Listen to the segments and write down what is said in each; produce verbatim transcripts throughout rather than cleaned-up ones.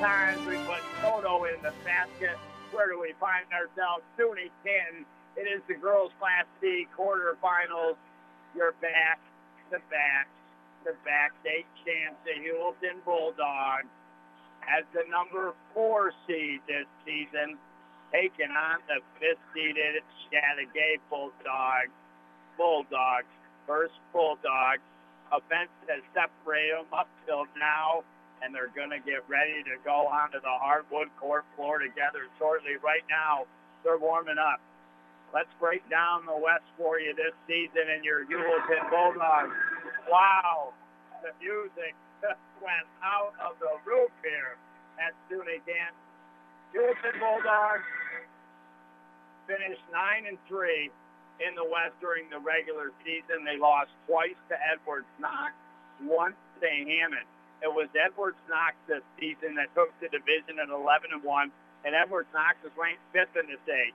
times we put Toto in the basket. Where do we find ourselves? SUNY Canton. It is the girls' Class C quarterfinals. You're back to back to back. They chance the Heuvelton Bulldogs as the number four seed this season, taking on the fifth-seeded Chateaugay Bulldogs. Bulldogs, first Bulldogs. Offense has separated them up till now, and they're going to get ready to go onto the hardwood court floor together shortly. Right now, they're warming up. Let's break down the West for you this season and your Heuvelton Bulldogs. Wow, the music just went out of the roof here at SUNY Canton. Heuvelton Bulldogs finished nine and three in the West during the regular season. They lost twice to Edwards Knox, once to Hammond. It was Edwards Knox this season that took the division at eleven and one, and Edwards Knox was ranked fifth in the state.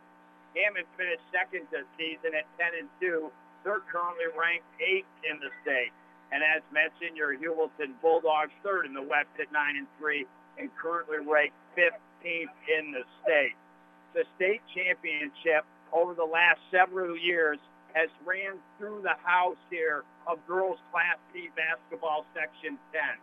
Hammond finished second this season at ten and two. They're currently ranked eighth in the state. And as mentioned, your Heuvelton Bulldogs third in the West at nine and three and currently ranked fifteenth in the state. The state championship over the last several years has ran through the house here of girls Class C basketball section ten.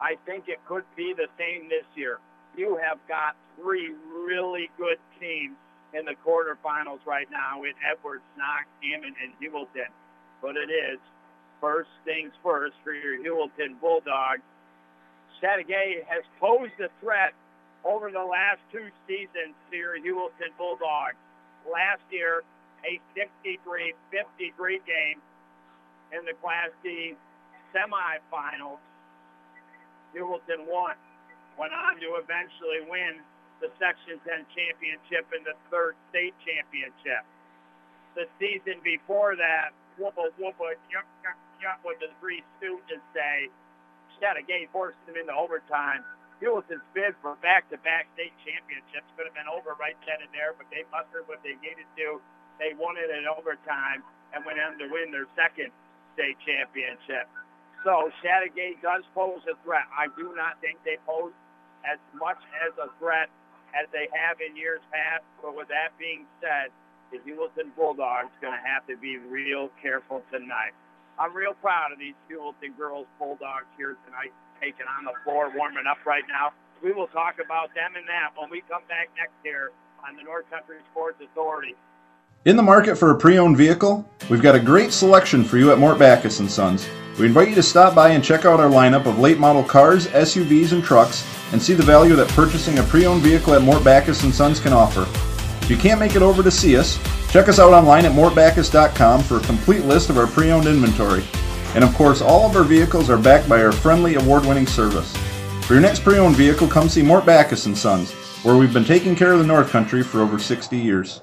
I think it could be the same this year. You have got three really good teams in the quarterfinals right now with Edwards, Knox, Hammond, and Heuvelton. But it is first things first for your Heuvelton Bulldogs. Chateaugay has posed a threat over the last two seasons to your Heuvelton Bulldogs. Last year, a sixty-three fifty-three game in the Class D semifinals. Heuvelton won, went on to eventually win the Section ten championship and the third state championship. The season before that, whoopah, whoopah, yuck, yuck, yuck, what the three students say, Chateaugay forced them into overtime. Heuvelton's bid for back-to-back state championships could have been over right then and there, but they mustered what they needed to. They won it in overtime and went on to win their second state championship. So Chateaugay does pose a threat. I do not think they pose as much as a threat as they have in years past. But with that being said, the Heuvelton Bulldogs going to have to be real careful tonight. I'm real proud of these Heuvelton girls Bulldogs here tonight, taking on the floor, warming up right now. We will talk about them and that when we come back next year on the North Country Sports Authority. In the market for a pre-owned vehicle? We've got a great selection for you at Mort Bacchus and Sons. We invite you to stop by and check out our lineup of late model cars, S U Vs, and trucks, and see the value that purchasing a pre-owned vehicle at Mort Bacchus and Sons can offer. If you can't make it over to see us, check us out online at mort backus dot com for a complete list of our pre-owned inventory. And of course, all of our vehicles are backed by our friendly, award-winning service. For your next pre-owned vehicle, come see Mort Bacchus and Sons, where we've been taking care of the North Country for over sixty years.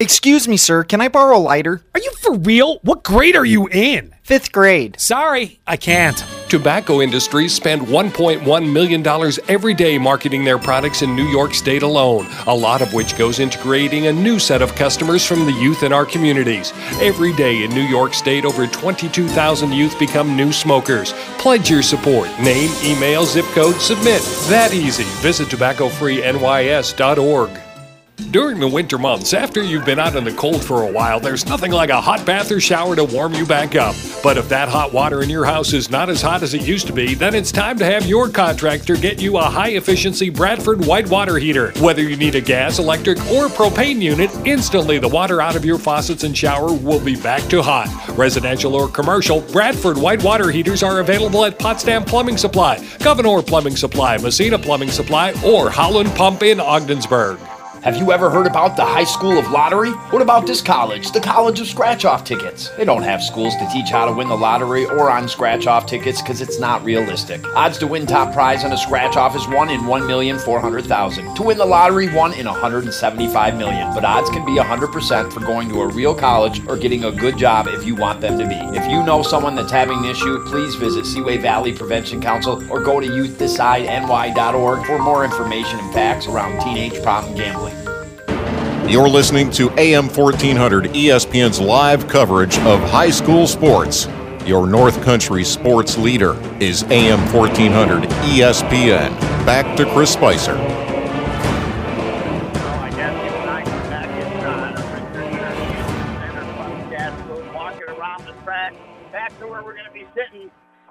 Excuse me, sir, can I borrow a lighter? Are you for real? What grade are you in? Fifth grade. Sorry, I can't. Tobacco industries spend one point one million dollars every day marketing their products in New York State alone, a lot of which goes into creating a new set of customers from the youth in our communities. Every day in New York State, over twenty-two thousand youth become new smokers. Pledge your support. Name, email, zip code, submit. That easy. Visit tobacco free N Y S dot org. During the winter months, after you've been out in the cold for a while, there's nothing like a hot bath or shower to warm you back up. But if that hot water in your house is not as hot as it used to be, then it's time to have your contractor get you a high-efficiency Bradford White water heater. Whether you need a gas, electric, or propane unit, instantly the water out of your faucets and shower will be back to hot. Residential or commercial, Bradford White water heaters are available at Potsdam Plumbing Supply, Governor Plumbing Supply, Messina Plumbing Supply, or Holland Pump in Ogdensburg. Have you ever heard about the High School of Lottery? What about this college, the College of Scratch-Off Tickets? They don't have schools to teach how to win the lottery or on scratch-off tickets because it's not realistic. Odds to win top prize on a scratch-off is one in one million four hundred thousand. To win the lottery, one in one hundred seventy-five million. But odds can be one hundred percent for going to a real college or getting a good job if you want them to be. If you know someone that's having an issue, please visit Seaway Valley Prevention Council or go to youth decide N Y dot org for more information and facts around teenage problem gambling. You're listening to A M fourteen hundred E S P N's live coverage of high school sports. Your North Country sports leader is A M fourteen hundred E S P N. back to Chris Spicer.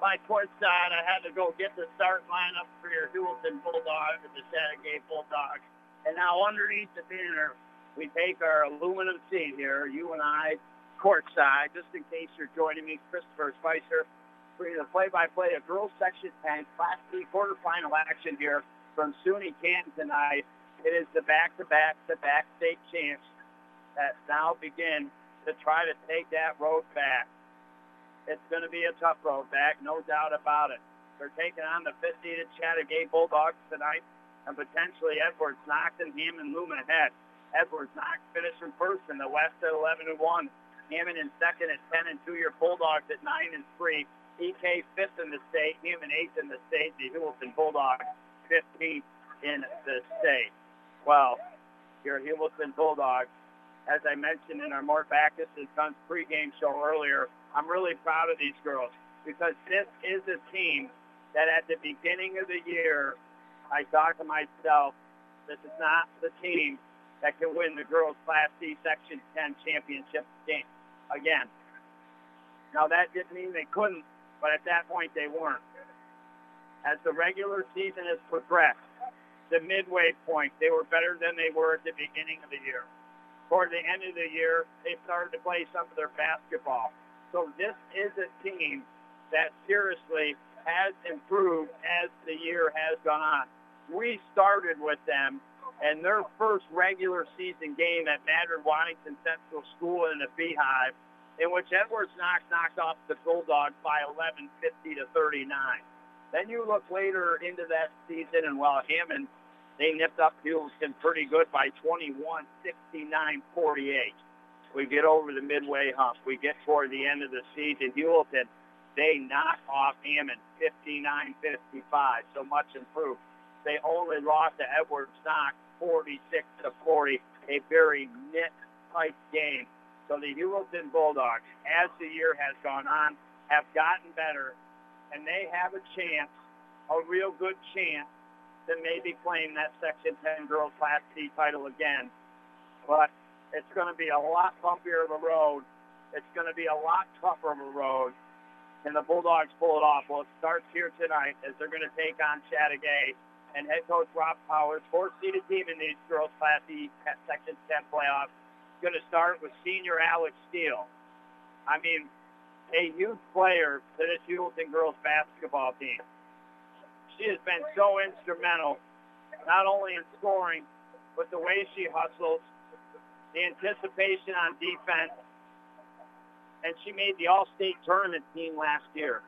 By courtside, I had to go get the start lineup for your Heuvelton Bulldogs and the Chateaugay Bulldogs. And now underneath the banner, we take our aluminum seat here, you and I, courtside, just in case you're joining me, Christopher Spicer, for the play-by-play of girls section ten, Class B quarterfinal action here from SUNY Canton tonight. It is the back-to-back-to-back state champs that now begin to try to take that road back. It's going to be a tough road back, no doubt about it. They're taking on the fifth-seeded Chateaugay Bulldogs tonight, and potentially Edwards Knox and Hammond loom ahead. Edwards Knox finishing first in the West at eleven and one. Hammond in second at ten and two. Your Bulldogs at nine and three. E K fifth in the state. Hammond eighth in the state. The Heuvelton Bulldogs fifteenth in the state. Well, your Heuvelton Bulldogs, as I mentioned in our Mort Bacchus and Sons pregame show earlier, I'm really proud of these girls because this is a team that at the beginning of the year, I thought to myself, this is not the team that can win the girls' Class C Section ten championship game again. Now, that didn't mean they couldn't, but at that point, they weren't. As the regular season has progressed, the midway point, they were better than they were at the beginning of the year. Toward the end of the year, they started to play some of their basketball. So this is a team that seriously has improved as the year has gone on. We started with them, and their first regular season game at Madrid-Waddington Central School in the Beehive, in which Edwards Knox knocked off the Bulldogs by eleven fifty to thirty-nine. Then you look later into that season, and while Hammond, they nipped up Houston pretty good by twenty-one, sixty-nine, forty-eight. We get over the midway hump. We get toward the end of the season. Heuvelton, they knock off Hammond fifty-nine fifty-five, so much improved. They only lost to Edwards Knox forty-six to forty, a very knit-tight game. So the Heuvelton Bulldogs, as the year has gone on, have gotten better, and they have a chance, a real good chance, and maybe playing that Section ten Girls Class C title again. But it's going to be a lot bumpier of a road. It's going to be a lot tougher of a road. And the Bulldogs pull it off. Well, it starts here tonight as they're going to take on Chateaugay. And head coach Rob Powers, four-seeded team in these Girls Class E Section ten playoffs, going to start with senior Alex Steele. I mean, a huge player to this Heuvelton girls basketball team. She has been so instrumental, not only in scoring, but the way she hustles, the anticipation on defense, and she made the All-State Tournament team last year.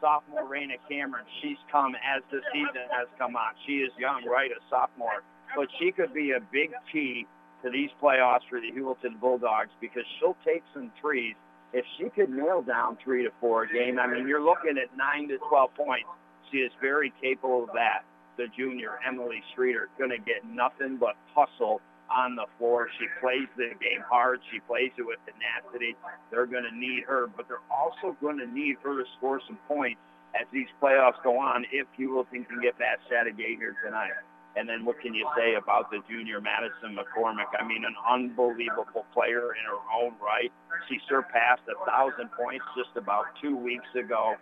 Sophomore Raina Cameron, she's come as the season has come on. She is young, right, a sophomore, but she could be a big key to these playoffs for the Heuvelton Bulldogs because she'll take some threes. If she could nail down three to four a game, I mean, you're looking at nine to twelve points. She is very capable of that. The junior, Emily Streeter, going to get nothing but hustle on the floor. She plays the game hard. She plays it with tenacity. They're going to need her, but they're also going to need her to score some points as these playoffs go on if Heuvelton can get past Chateaugay here tonight. And then what can you say about the junior Madison McCormick? I mean, an unbelievable player in her own right. She surpassed one thousand points just about two weeks ago.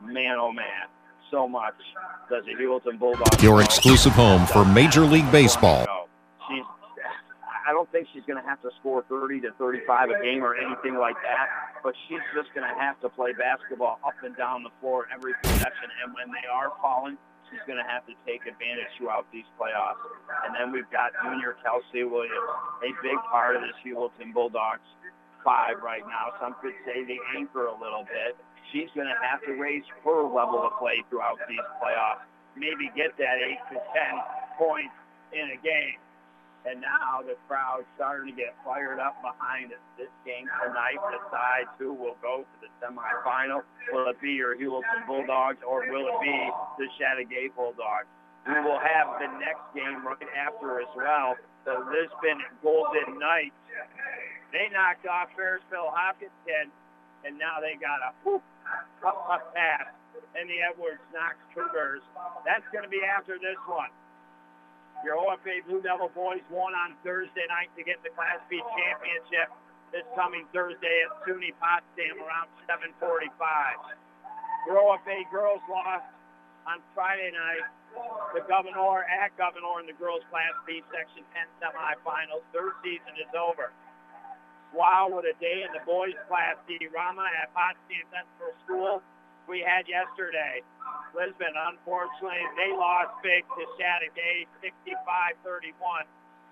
Man, oh, man. So much does the Heuvelton Bulldogs. Your exclusive home for Major League Baseball. She's, I don't think she's going to have to score thirty to thirty-five a game or anything like that, but she's just going to have to play basketball up and down the floor every possession, and when they are falling, she's going to have to take advantage throughout these playoffs. And then we've got junior Kelsey Williams, a big part of this Heuvelton Bulldogs five right now. Some could say the anchor a little bit. She's going to have to raise her level of play throughout these playoffs, maybe get that eight to ten points in a game. And now the crowd's starting to get fired up behind us. This game tonight decides who will go to the semifinal. Will it be your Heuvelton Bulldogs or will it be the Chateaugay Bulldogs? We will have the next game right after as well. The Lisbon Golden Knights. They knocked off Ferrisville Hopkinton and now they got a whoop, up, up pass in the Edwards Knox Cougars. That's going to be after this one. Your O F A Blue Devil boys won on Thursday night to get the Class B championship this coming Thursday at SUNY Potsdam around seven forty-five. Your O F A girls lost on Friday night to Governor at Governor in the girls Class B Section ten semifinals. Third season is over. Wow, what a day in the boys Class D. Rama at Potsdam Central School we had yesterday. Lisbon, unfortunately, they lost big to Chateaugay sixty-five thirty-one.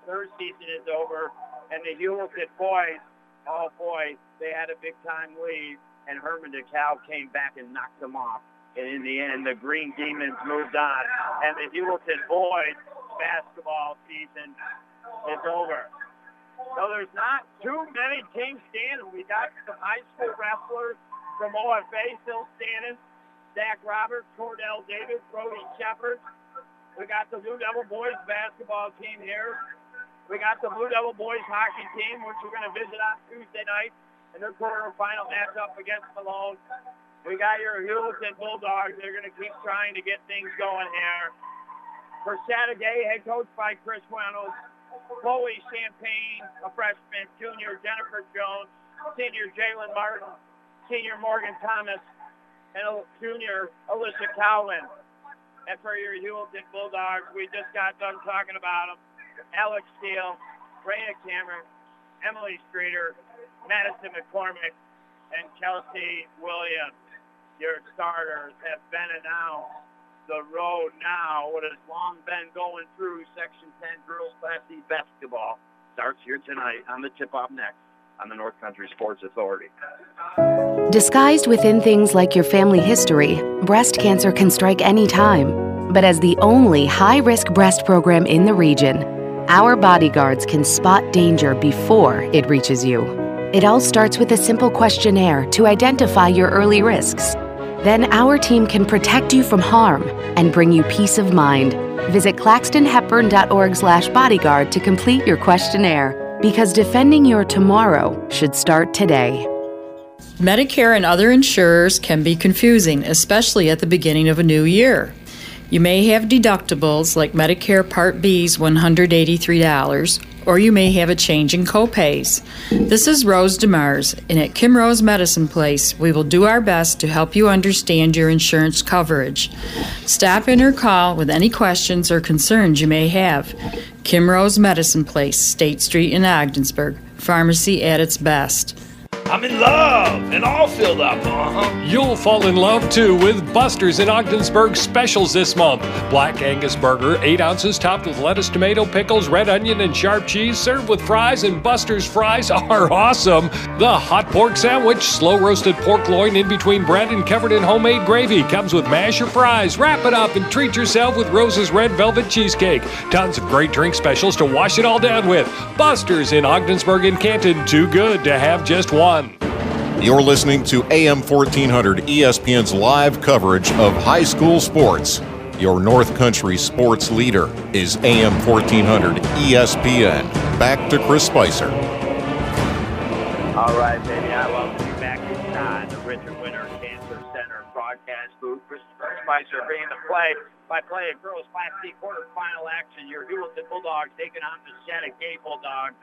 Third season is over. And the Heuvelton boys, oh boy, they had a big-time lead. And Herman DeKalb came back and knocked them off. And in the end, the Green Demons moved on. And the Heuvelton boys basketball season is over. So there's not too many teams standing. We got some high school wrestlers from O F A still standing. Zach Roberts, Cordell Davis, Brody Shepard. We got the Blue Devil boys basketball team here. We got the Blue Devil boys hockey team, which we're going to visit on Tuesday night in their quarterfinal matchup against Malone. We got your Heuvelton Bulldogs. They're going to keep trying to get things going here. For Saturday, head coach by Chris Reynolds, Chloe Champagne, a freshman, junior Jennifer Jones, senior Jalen Martin, senior Morgan Thomas, and junior Alyssa Cowan. And for your Heuvelton Bulldogs, we just got done talking about them. Alex Steele, Raina Cameron, Emily Streeter, Madison McCormick, and Kelsey Williams. Your starters have been announced. The road now, what has long been going through Section ten girls Class D basketball, starts here tonight on the tip-off next on the North Country Sports Authority. Disguised within things like your family history, breast cancer can strike any time. But as the only high-risk breast program in the region, our bodyguards can spot danger before it reaches you. It all starts with a simple questionnaire to identify your early risks. Then our team can protect you from harm and bring you peace of mind. Visit claxton hepburn dot org slash bodyguard to complete your questionnaire, because defending your tomorrow should start today. Medicare and other insurers can be confusing, especially at the beginning of a new year. You may have deductibles like Medicare Part B's one hundred eighty-three dollars, or you may have a change in copays. This is Rose DeMars, and at Kim Rose Medicine Place, we will do our best to help you understand your insurance coverage. Stop in or call with any questions or concerns you may have. Kim Rose Medicine Place, State Street in Ogdensburg. Pharmacy at its best. I'm in love and all filled up, uh-huh. You'll fall in love, too, with Buster's in Ogdensburg specials this month. Black Angus burger, eight ounces, topped with lettuce, tomato, pickles, red onion, and sharp cheese, served with fries, and Buster's fries are awesome. The hot pork sandwich, slow-roasted pork loin in between bread and covered in homemade gravy, comes with mash or fries. Wrap it up and treat yourself with Rose's red velvet cheesecake. Tons of great drink specials to wash it all down with. Buster's in Ogdensburg and Canton, too good to have just one. You're listening to A M fourteen hundred E S P N's live coverage of high school sports. Your North Country sports leader is A M fourteen hundred E S P N. Back to Chris Spicer. All right, baby, I love to be back inside the Richard Winner Cancer Center broadcast booth. Chris Spicer bringing the play by play of girls Class D quarterfinal action. Your Heuvelton Bulldogs taking on the Chateaugay Bulldogs.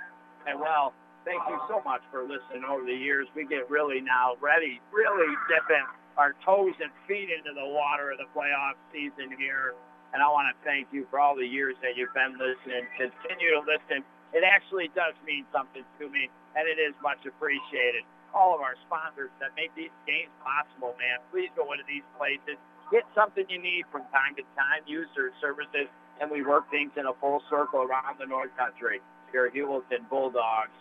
And well, thank you so much for listening over the years. We get really now ready, really dipping our toes and feet into the water of the playoff season here. And I want to thank you for all the years that you've been listening. Continue to listen. It actually does mean something to me, and it is much appreciated. All of our sponsors that make these games possible, man, please go into these places. Get something you need from time to time, use their services, and we work things in a full circle around the North Country. Your Heuvelton Bulldogs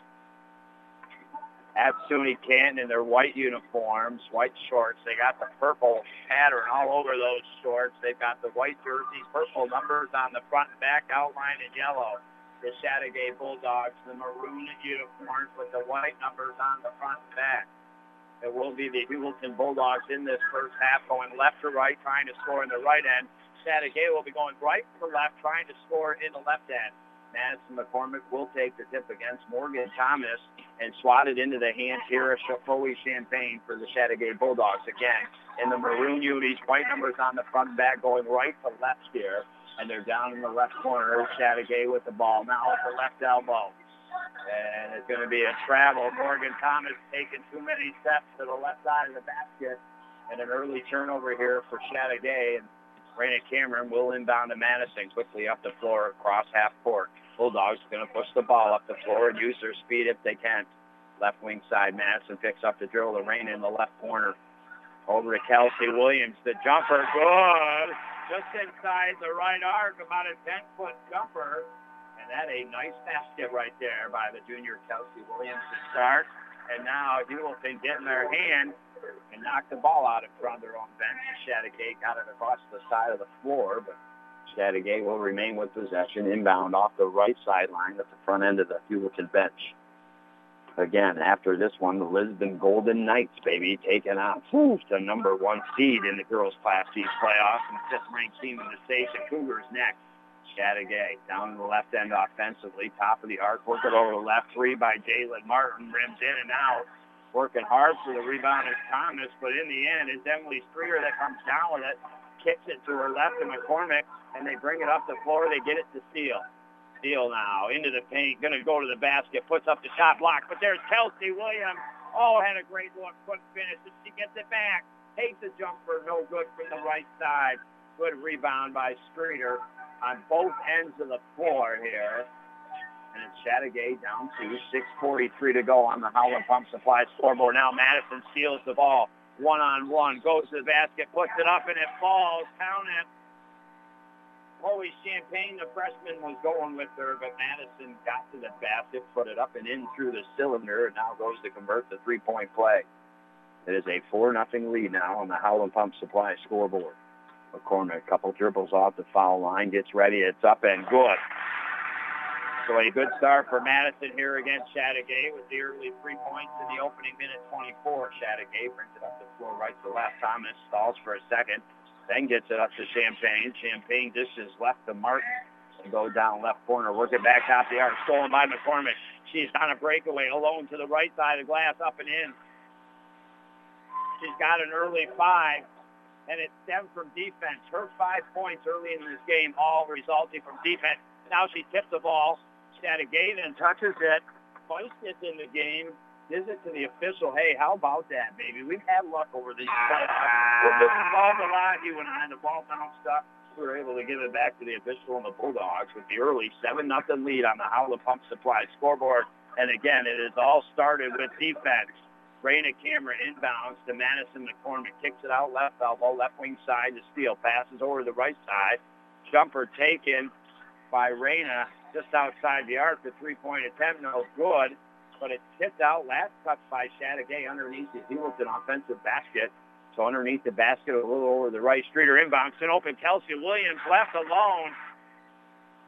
at SUNY Canton in their white uniforms, white shorts. They got the purple pattern all over those shorts. They've got the white jerseys, purple numbers on the front and back, outlined in yellow. The Chateaugay Bulldogs, the maroon uniforms with the white numbers on the front and back. It will be the Heuvelton Bulldogs in this first half, going left to right, trying to score in the right end. Chateaugay will be going right to left, trying to score in the left end. Madison McCormick will take the tip against Morgan Thomas and swat it into the hand here of Chafoe Champagne for the Chateaugay Bulldogs. Again, in the maroon unis, white numbers on the front back going right to left here, and they're down in the left corner. Chateaugay with the ball now at the left elbow. And it's going to be a travel. Morgan Thomas taking too many steps to the left side of the basket, and an early turnover here for Chateaugay. And Raina Cameron will inbound to Madison, quickly up the floor across half court. Bulldogs are going to push the ball up the floor and use their speed if they can. Left wing side, Madison picks up the dribble to Raina in the left corner. Over to Kelsey Williams, the jumper, good. Just inside the right arc, about a ten-foot jumper. And that a nice basket right there by the junior Kelsey Williams to start. And now Heuvelton get in their hand and knock the ball out in front of their own bench. Chateaugay got it across the side of the floor, but Chateaugay will remain with possession, inbound off the right sideline at the front end of the Heuvelton bench. Again, after this one, the Lisbon Golden Knights, baby, taking out the number one seed in the girls' Class C playoffs and fifth-ranked team in the state, the Cougars, next. Chateaugay down the left end offensively, top of the arc, working over the left three by Jalen Martin, rims in and out. Working hard for the rebound is Thomas, but in the end, it's Emily Streeter that comes down with it, kicks it to her left and McCormick, and they bring it up the floor. They get it to Steele. Steele now into the paint, going to go to the basket, puts up the shot block, but there's Kelsey Williams. Oh, had a great look, quick finish, and she gets it back. Takes a jumper, no good from the right side. Good rebound by Streeter on both ends of the floor here. And it's Chateaugay down to six forty-three to go on the Holland Pump Supply scoreboard. Now Madison steals the ball. One-on-one. Goes to the basket. Puts it up, and it falls. Count it. Chloe Champagne, the freshman, was going with her, but Madison got to the basket, put it up and in through the cylinder, and now goes to convert the three-point play. It is a four nothing lead now on the Holland Pump Supply scoreboard. McCormick, a couple dribbles off the foul line, gets ready. It's up and good. So a good start for Madison here against Chateaugay with the early three points in the opening minute twenty-four. Chateaugay brings it up the floor right to left. Thomas stalls for a second, then gets it up to Champagne. Champagne dishes left to Martin to go down left corner. Work it back top the arc. Stolen by McCormick. She's on a breakaway alone to the right side of glass, up and in. She's got an early five, and it stemmed from defense. Her five points early in this game all resulting from defense. Now she tips the ball. Chateaugay then touches it, Feist gets in the game, gives it to the official. Hey, how about that, baby? We've had luck over these playoffs. Ah. The ball a lot. He went on. The ball bounced up. We were able to give it back to the official and the Bulldogs with the early seven nothing lead on the Howler Pump Supply scoreboard. And, again, it has all started with defense. Raina Cameron inbounds to Madison McCormick. Kicks it out left elbow, left wing side to Steele. Passes over to the right side. Jumper taken by Raina. Just outside the arc, the three-point attempt, no good, but it's tipped out. Last touch by Chateaugay underneath the Heuvelton offensive basket. So underneath the basket, a little over the right, Streeter inbounds and open. Kelsey Williams left alone,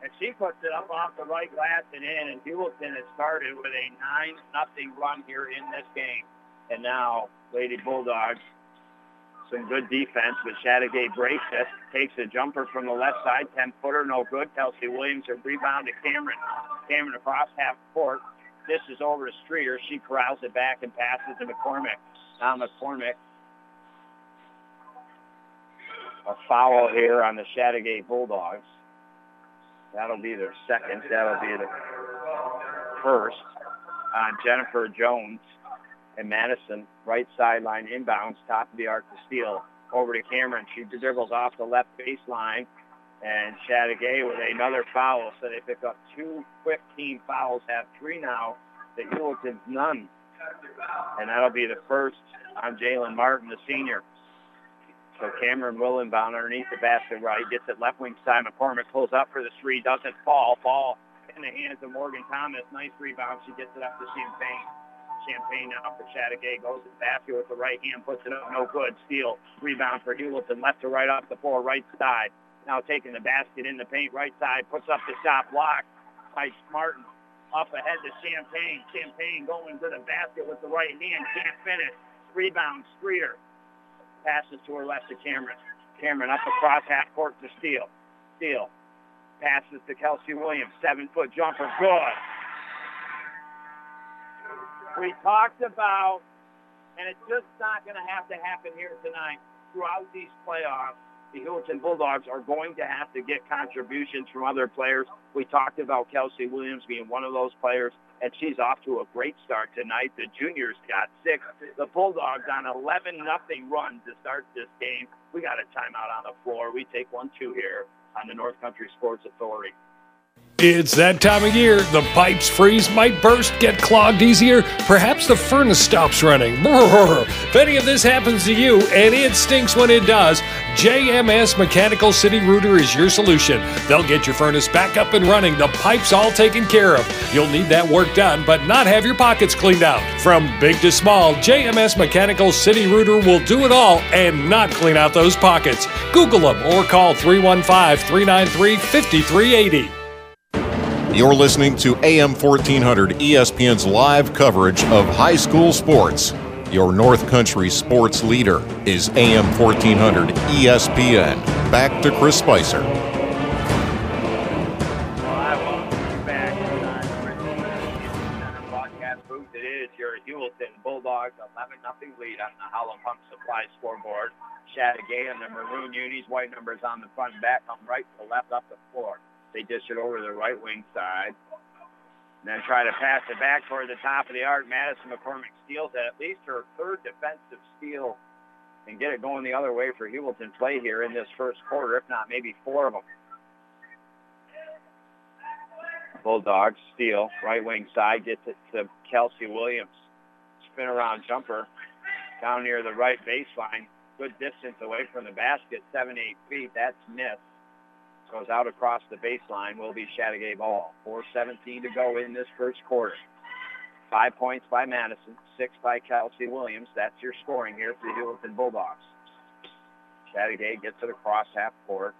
and she puts it up off the right glass and in, and Heuvelton has started with a nine nothing run here in this game. And now, Lady Bulldogs, some good defense, but Chateaugay breaks it, takes a jumper from the left side, ten-footer, no good. Kelsey Williams, a rebound to Cameron. Cameron across half court. This is over to Streeter. She corrals it back and passes to McCormick. Now McCormick. A foul here on the Chateaugay Bulldogs. That'll be their second. That'll be the first on Jennifer Jones. And Madison, right sideline, inbounds, top of the arc to Steele. Over to Cameron. She dribbles off the left baseline. And Chateaugay with another foul. So they pick up two quick team fouls, have three now. The Hewlettons, none. And that'll be the first on Jalen Martin, the senior. So Cameron will inbound underneath the basket right. Gets it left wing side. McCormick pulls up for the three. Doesn't fall. Ball in the hands of Morgan Thomas. Nice rebound. She gets it up to Champagne. Champagne now for Chateaugay, goes to the basket with the right hand, puts it up, no good. Steele, rebound for Heuvelton, left to right off the floor, right side. Now taking the basket in the paint, right side, puts up the shot block by Martin. Up ahead to Champagne. Champagne going to the basket with the right hand, can't finish. Rebound, Streeter. Passes to her left to Cameron. Cameron up across half court to Steele. Steele Passes to Kelsey Williams. Seven-foot jumper. Good. We talked about, and it's just not going to have to happen here tonight. Throughout these playoffs, the Heuvelton Bulldogs are going to have to get contributions from other players. We talked about Kelsey Williams being one of those players, and she's off to a great start tonight. The juniors got six. The Bulldogs on eleven nothing run to start this game. We got a timeout on the floor. We take one two here on the North Country Sports Authority. It's that time of year. The pipes freeze, might burst, get clogged easier. Perhaps the furnace stops running. Brrr. If any of this happens to you, and it stinks when it does, J M S Mechanical City Rooter is your solution. They'll get your furnace back up and running, the pipes all taken care of. You'll need that work done, but not have your pockets cleaned out. From big to small, J M S Mechanical City Rooter will do it all and not clean out those pockets. Google them or call three one five, three nine three, five three eight zero. You're listening to A M fourteen hundred E S P N's live coverage of high school sports. Your North Country sports leader is A M fourteen hundred E S P N. Back to Chris Spicer. Well, I welcome you back on Chris Spicer broadcast booth. It is your Heuvelton Bulldogs eleven nothing lead on the Holland Pump Supply scoreboard. Chateaugay and the maroon unis, white numbers on the front and back, come right to the left up the floor. They dish it over to the right wing side. And then try to pass it back toward the top of the arc. Madison McCormick steals at least her third defensive steal and get it going the other way for Heuvelton play here in this first quarter, if not maybe four of them. Bulldogs steal, right wing side, gets it to Kelsey Williams. Spin around jumper down near the right baseline. Good distance away from the basket, seven, eight feet. That's missed. Goes out across the baseline, will be Chateaugay ball. four seventeen to go in this first quarter. Five points by Madison, six by Kelsey Williams. That's your scoring here for the Heuvelton Bulldogs. Chateaugay gets it across half court.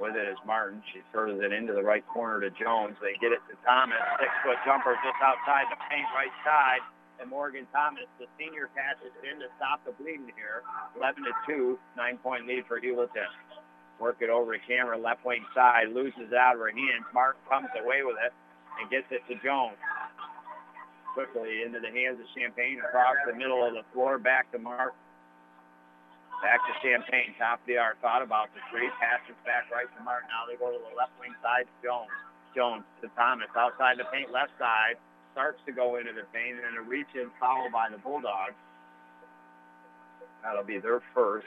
With it is Martin. She throws it into the right corner to Jones. They get it to Thomas. Six-foot jumper just outside the paint, right side. And Morgan Thomas, the senior, catches it in to stop the bleeding here. eleven to two, nine-point lead for Heuvelton. Work it over to camera, left wing side, loses it out of her hands. Mark comes away with it and gets it to Jones. Quickly into the hands of Champagne, across the middle of the floor, back to Mark. Back to Champagne, top of the arc, thought about the three, passes back right to Mark. Now they go to the left wing side to Jones. Jones to Thomas, outside the paint, left side, starts to go into the paint, and a reach-in foul by the Bulldogs. That'll be their first.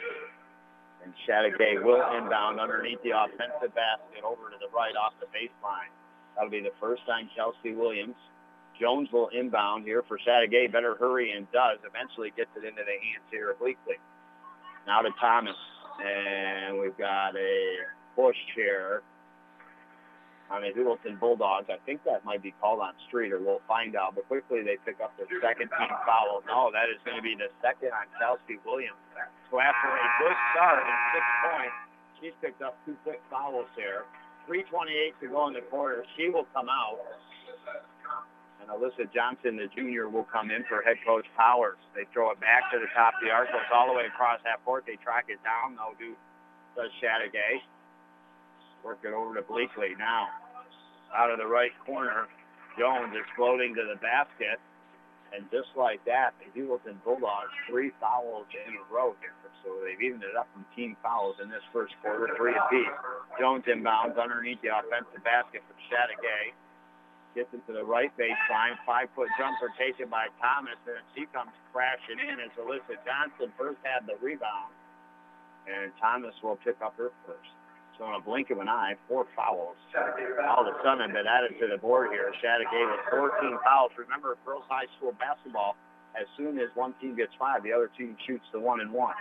And Chateaugay will inbound underneath the offensive basket over to the right off the baseline. That'll be the first time Kelsey Williams. Jones will inbound here for Chateaugay. Better hurry and does. Eventually gets it into the hands here of Leakley. Now to Thomas. And we've got a push here on the Heuvelton Bulldogs. I think that might be called on Streeter. We'll find out. But quickly they pick up their second team foul. No, that is going to be the second on Kelsey Williams. So after a good start and six points, she's picked up two quick fouls here. three twenty-eight to go in the quarter. She will come out. And Alyssa Johnson, the junior, will come in for head coach Powers. They throw it back to the top of the arc. Goes all the way across half court. They track it down. They'll do the Chateaugay. Work it over to Bleakley now. Out of the right corner, Jones is floating to the basket. And just like that, the Heuvelton Bulldogs, three fouls in a row here. So they've evened it up from team fouls in this first quarter, three apiece. Jones inbounds underneath the offensive basket from Chateaugay. Gets it to the right baseline. Five-foot jumper taken by Thomas, and she comes crashing in as Alyssa Johnson first had the rebound. And Thomas will pick up her first. So in a blink of an eye, four fouls. All of a sudden, been added to the board here. Chateaugay with fourteen fouls. Remember, girls high school basketball, as soon as one team gets five, the other team shoots the one and one.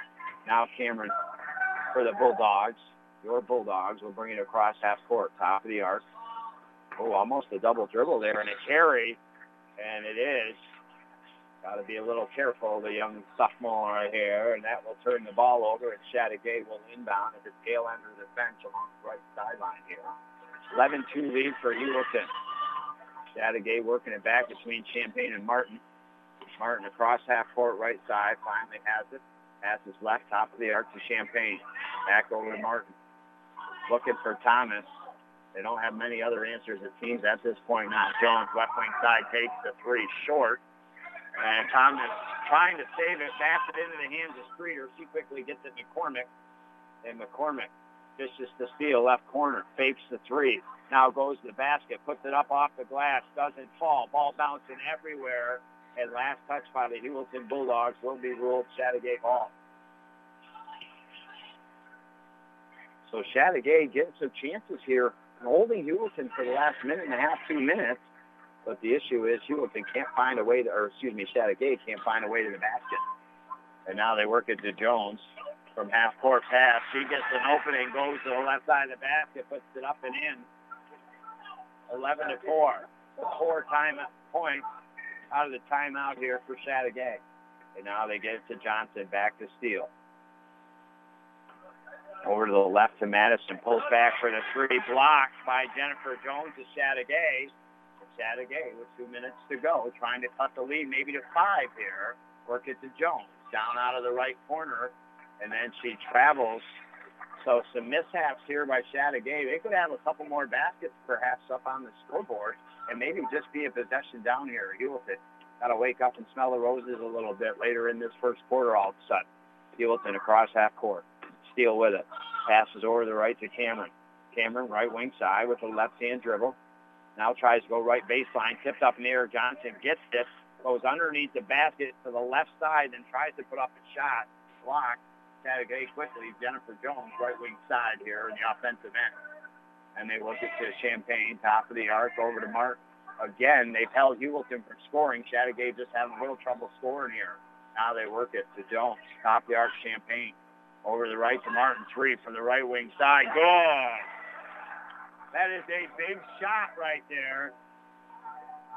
Now Cameron for the Bulldogs. Your Bulldogs will bring it across half court, top of the arc. Oh, almost a double dribble there and a carry. And it is. Got to be a little careful, the young sophomore right here, and that will turn the ball over, and Chateaugay will inbound at the tail end of the bench along the right sideline here. eleven two lead for Heuvelton. Chateaugay working it back between Champagne and Martin. Martin across half court, right side, finally has it. Passes left, top of the arc to Champagne. Back over to Martin. Looking for Thomas. They don't have many other answers, it seems, at this point. Now Jones, left wing side, takes the three short. And Tom is trying to save it, pass it into the hands of Streeter. She quickly gets it to McCormick. And McCormick dishes the steal, left corner, fakes the three. Now goes to the basket, puts it up off the glass, doesn't fall. Ball bouncing everywhere. And last touch by the Heuvelton Bulldogs will be ruled Chateaugay ball. So Chateaugay getting some chances here, holding Heuvelton for the last minute and a half, two minutes. But the issue is Heuvelton can't find a way to, or excuse me, Chateaugay can't find a way to the basket. And now they work it to Jones from half-court pass. She gets an opening, goes to the left side of the basket, puts it up and in. eleven to four. Four time points out of the timeout here for Chateaugay. And now they get it to Johnson, back to Steele. Over to the left to Madison, pulls back for the three, blocked by Jennifer Jones to Chateaugay. Chateaugay with two minutes to go, trying to cut the lead maybe to five here. Work it to Jones, down out of the right corner, and then she travels. So some mishaps here by Chateaugay. They could have a couple more baskets perhaps up on the scoreboard and maybe just be a possession down here. Heuvelton got to wake up and smell the roses a little bit later in this first quarter all of a sudden. Heuvelton across half court. Steele with it. Passes over the right to Cameron. Cameron, right wing side with a left-hand dribble. Now tries to go right baseline, tipped up in the air. Johnson gets it, goes underneath the basket to the left side and tries to put up a shot. Blocked. Chateaugay quickly. Jennifer Jones, right wing side here in the offensive end. And they look at to Champagne, top of the arc, over to Mark. Again, they've held Heuvelton from scoring. Chateaugay just having a little trouble scoring here. Now they work it to Jones, top of the arc, Champagne. Over the right to Martin, three from the right wing side. Good! That is a big shot right there.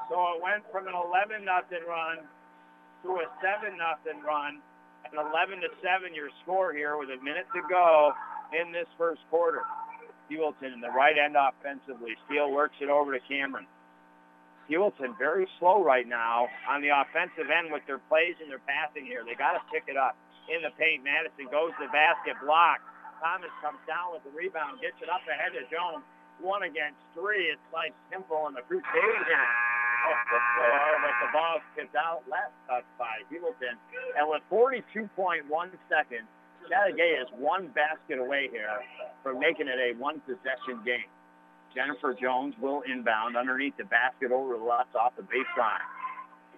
So it went from an eleven nothing run to a seven nothing run, an eleven to seven your score here with a minute to go in this first quarter. Heuvelton in the right end offensively. Steele works it over to Cameron. Heuvelton very slow right now on the offensive end with their plays and their passing here. They got to pick it up. In the paint, Madison goes to the basket, blocked. Thomas comes down with the rebound, gets it up ahead of Jones. One against three, it's like simple in the group game. Oh, but the ball tipped out, last touch by Heuvelton. And with forty-two point one seconds, Chateaugay is one basket away here from making it a one-possession game. Jennifer Jones will inbound underneath the basket over the left off the baseline.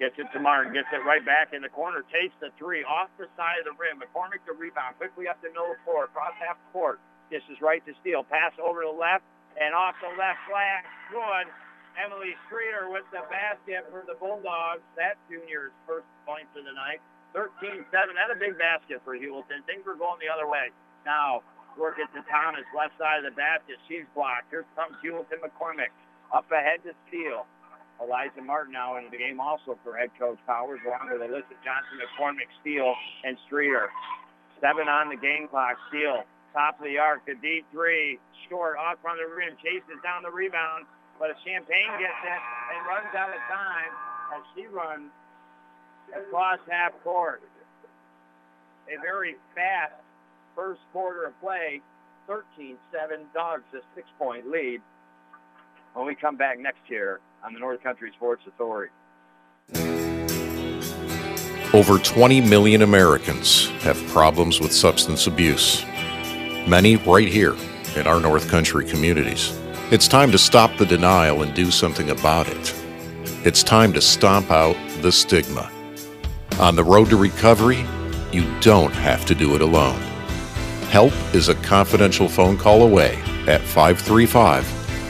Gets it to Martin, gets it right back in the corner, takes the three off the side of the rim. McCormick the rebound, quickly up the middle of the floor, across half court. This is right to Steele, pass over to the left. And off the left flag, good. Emily Streeter with the basket for the Bulldogs. That junior's first point for the night. thirteen seven. That's a big basket for Heuvelton. Things were going the other way. Now, work it to Thomas, left side of the basket. She's blocked. Here comes Heuvelton McCormick. Up ahead to Steele. Eliza Martin now into the game also for head coach Powers, along with Alyssa Johnson, McCormick, Steele, and Streeter. Seven on the game clock. Steele. Top of the arc, the D three, short, off from the rim, chases down the rebound, but Champagne gets it and runs out of time as she runs across half court. A very fast first quarter of play, thirteen seven Dogs, a six-point lead. When we come back next year on the North Country Sports Authority. Over twenty million Americans have problems with substance abuse. Many right here in our North Country communities. It's time to stop the denial and do something about it. It's time to stomp out the stigma. On the road to recovery, you don't have to do it alone. Help is a confidential phone call away at five three five,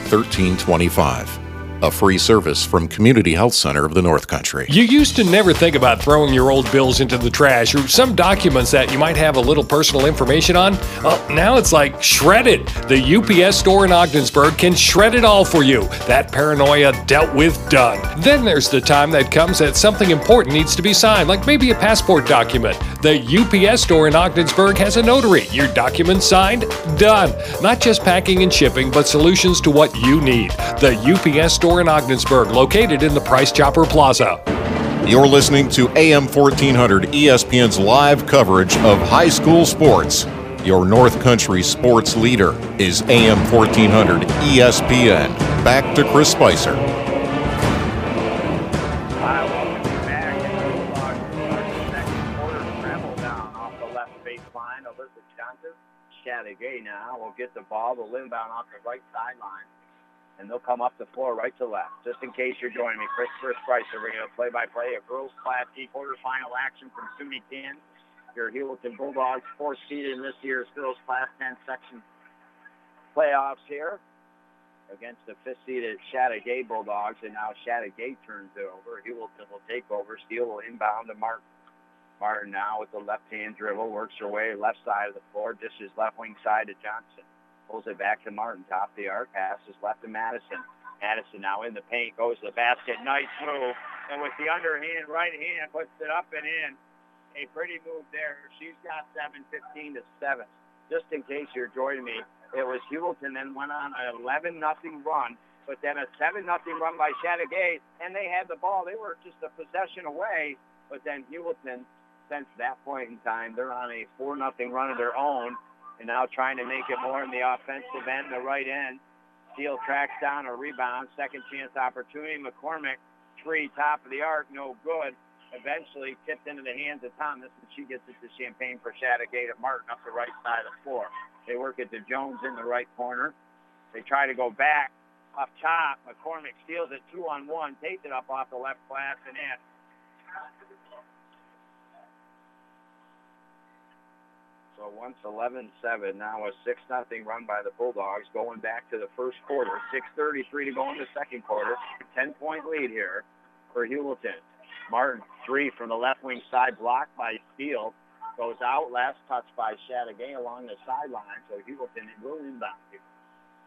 one three two five. A free service from Community Health Center of the North Country. You used to never think about throwing your old bills into the trash or some documents that you might have a little personal information on. Well, now it's like shred it. The U P S store in Ogdensburg can shred it all for you. That paranoia dealt with, done. Then there's the time that comes that something important needs to be signed, like maybe a passport document. The U P S store in Ogdensburg has a notary. Your documents signed, done. Not just packing and shipping, but solutions to what you need. The U P S store in Ogdensburg, located in the Price Chopper Plaza. You're listening to A M fourteen hundred E S P N's live coverage of high school sports. Your North Country sports leader is A M fourteen hundred E S P N. Back to Chris Spicer. Hi, welcome back. The Bulldogs' second quarter travel down off the left baseline. Elizabeth Johnson, Chateaugay now will get the ball. They'll inbound off the right sideline, and they'll come up the floor right to left. Just in case you're joining me, Chris Spicer, we're going to play-by-play a girls' Class D quarterfinal action from SUNY Canton. Your Heuvelton Bulldogs, fourth seed in this year's girls' Class ten section playoffs here against the fifth-seeded Chateaugay Bulldogs, and now Chateaugay turns it over. Heuvelton will take over. Steele will inbound to Martin. Martin now with the left-hand dribble, works her way left side of the floor, dishes left wing side to Johnson. Pulls it back to Martin, top of the arc, passes left to Madison. Madison now in the paint, goes to the basket, nice move. And with the underhand right hand, puts it up and in. A pretty move there. She's got seven, fifteen to seven. Just in case you're joining me, it was Heuvelton then went on an eleven nothing run, but then a seven nothing run by Chateaugay, and they had the ball. They were just a possession away, but then Heuvelton, since that point in time, they're on a four nothing run of their own, and now trying to make it more in the offensive end, the right end. Steele tracks down a rebound, second chance opportunity. McCormick, three, top of the arc, no good. Eventually tipped into the hands of Thomas, and she gets it to Champagne for Chateaugay to Martin up the right side of the floor. They work it to Jones in the right corner. They try to go back up top. McCormick steals it two on one, takes it up off the left glass and in. So once eleven seven, now a six nothing run by the Bulldogs going back to the first quarter. six thirty-three to go in the second quarter. ten-point lead here for Heuvelton. Martin, three from the left wing side, blocked by Steele. Goes out, last touch by Chateaugay along the sideline, so Heuvelton will inbound.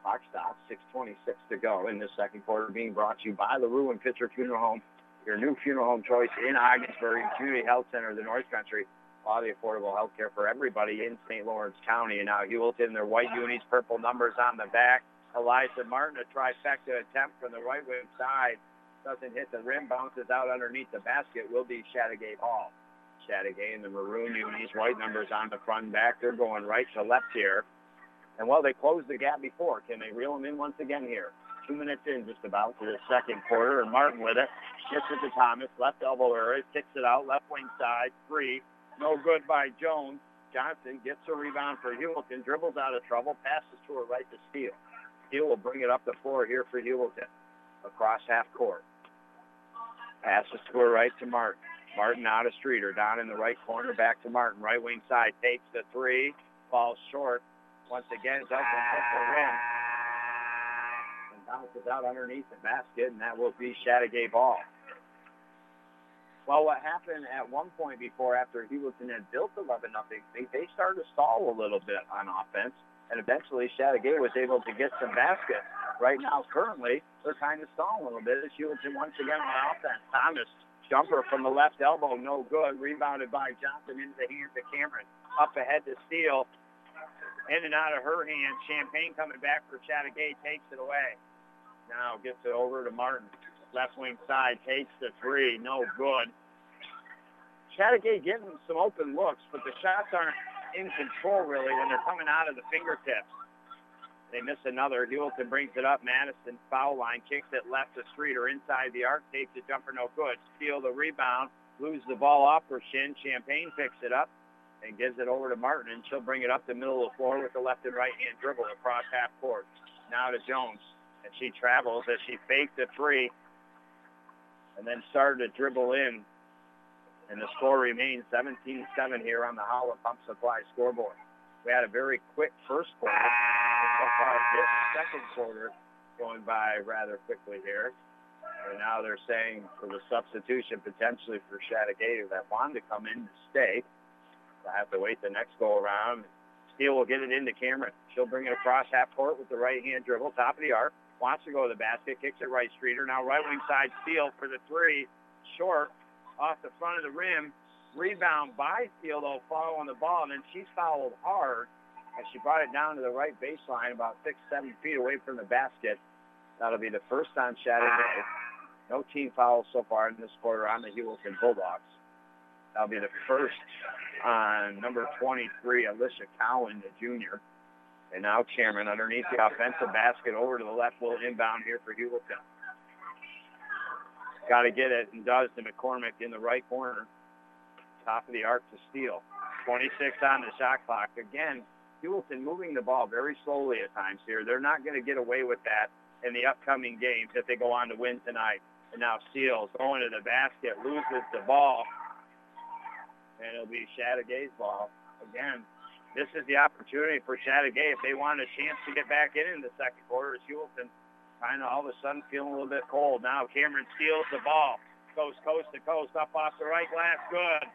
Clock stops, six twenty-six to go in the second quarter, being brought to you by the Rue and Pitcher Funeral Home, your new funeral home choice in Augsburg, Community Health Center of the North Country. All the affordable health care for everybody in Saint Lawrence County. And now Heuvelton, their white unis, purple numbers on the back. Eliza Martin, a trifecta attempt from the right wing side. Doesn't hit the rim, bounces out underneath the basket. Will be Chateaugay Hall. Chateaugay in the maroon unis, white numbers on the front back. They're going right to left here. And, well, they closed the gap before. Can they reel them in once again here? Two minutes in just about to the second quarter, and Martin with it. Gets it to Thomas, left elbow area, kicks it out, left wing side, three. No good by Jones. Johnson gets a rebound for Heuvelton, dribbles out of trouble, passes to her right to Steele. Steele will bring it up the floor here for Heuvelton across half court. Passes to her right to Martin. Martin out of Streeter, down in the right corner, back to Martin. Right wing side, takes the three, falls short. Once again, doesn't hit the rim. And bounces out underneath the basket, and that will be Chateaugay ball. Well, what happened at one point before, after Heuvelton had built eleven nothing, they started to stall a little bit on offense, and eventually Chateaugay was able to get some baskets. Right now, currently, they're kind of stalling a little bit. It's Heuvelton once again on offense. Thomas, jumper from the left elbow, no good. Rebounded by Johnson into the hands of Cameron. Up ahead to Steele. In and out of her hands. Champagne coming back for Chateaugay, takes it away. Now gets it over to Martin. Left wing side, takes the three, no good. Chateaugay getting some open looks, but the shots aren't in control, really, when they're coming out of the fingertips. They miss another. Heuvelton brings it up. Madison, foul line, kicks it left to Streeter, inside the arc, takes the jumper, no good. Steal the rebound, lose the ball off her shin. Champagne picks it up and gives it over to Martin, and she'll bring it up the middle of the floor with the left and right hand dribble across half court. Now to Jones, and she travels as she faked the three, and then started to dribble in, and the score remains seventeen seven here on the Holland Pump Supply scoreboard. We had a very quick first quarter. So far, this second quarter going by rather quickly here. And now they're saying for the substitution potentially for Chateaugay that wanted to come in to stay. They'll have to wait the next go-around. Steele will get it into Cameron. She'll bring it across half court with the right-hand dribble, top of the arc. Wants to go to the basket, kicks it right Streeter. Now right wing side Steele for the three, short, off the front of the rim. Rebound by Steele, though, foul on the ball, and then she's fouled hard, and she brought it down to the right baseline about six, seven feet away from the basket. That'll be the first on Chateaugay. No team fouls so far in this quarter on the Heuvelton Bulldogs. That'll be the first on number twenty-three, Alicia Cowan, the junior. And now Cameron underneath the offensive basket over to the left, will inbound here for Heuvelton. Got to get it, and does to McCormick in the right corner. Top of the arc to Steele. twenty-six on the shot clock. Again, Heuvelton moving the ball very slowly at times here. They're not going to get away with that in the upcoming games if they go on to win tonight. And now Steele going to the basket, loses the ball, and it'll be Chateaugay's ball. Again, this is the opportunity for Chateaugay if they want a chance to get back in in the second quarter. It's Heuvelton kind of all of a sudden feeling a little bit cold. Now Cameron steals the ball. Goes coast to coast, up off the right glass. Good.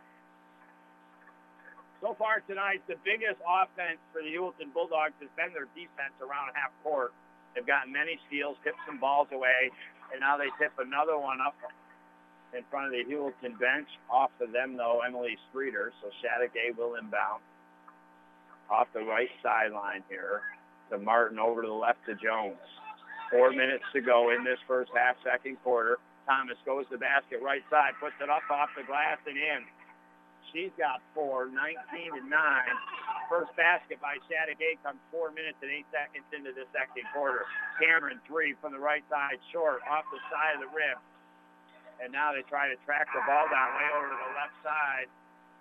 So far tonight, the biggest offense for the Heuvelton Bulldogs has been their defense around half court. They've gotten many steals, tipped some balls away, and now they tip another one up in front of the Heuvelton bench. Off of them, though, Emily Streeter, so Chateaugay will inbound. Off the right sideline here to Martin, over to the left to Jones. Four minutes to go in this first half, second quarter. Thomas goes to the basket, right side, puts it up off the glass and in. She's got four, nineteen to nine. First basket by Chateaugay comes four minutes and eight seconds into the second quarter. Cameron, three from the right side, short, off the side of the rim. And now they try to track the ball down way over to the left side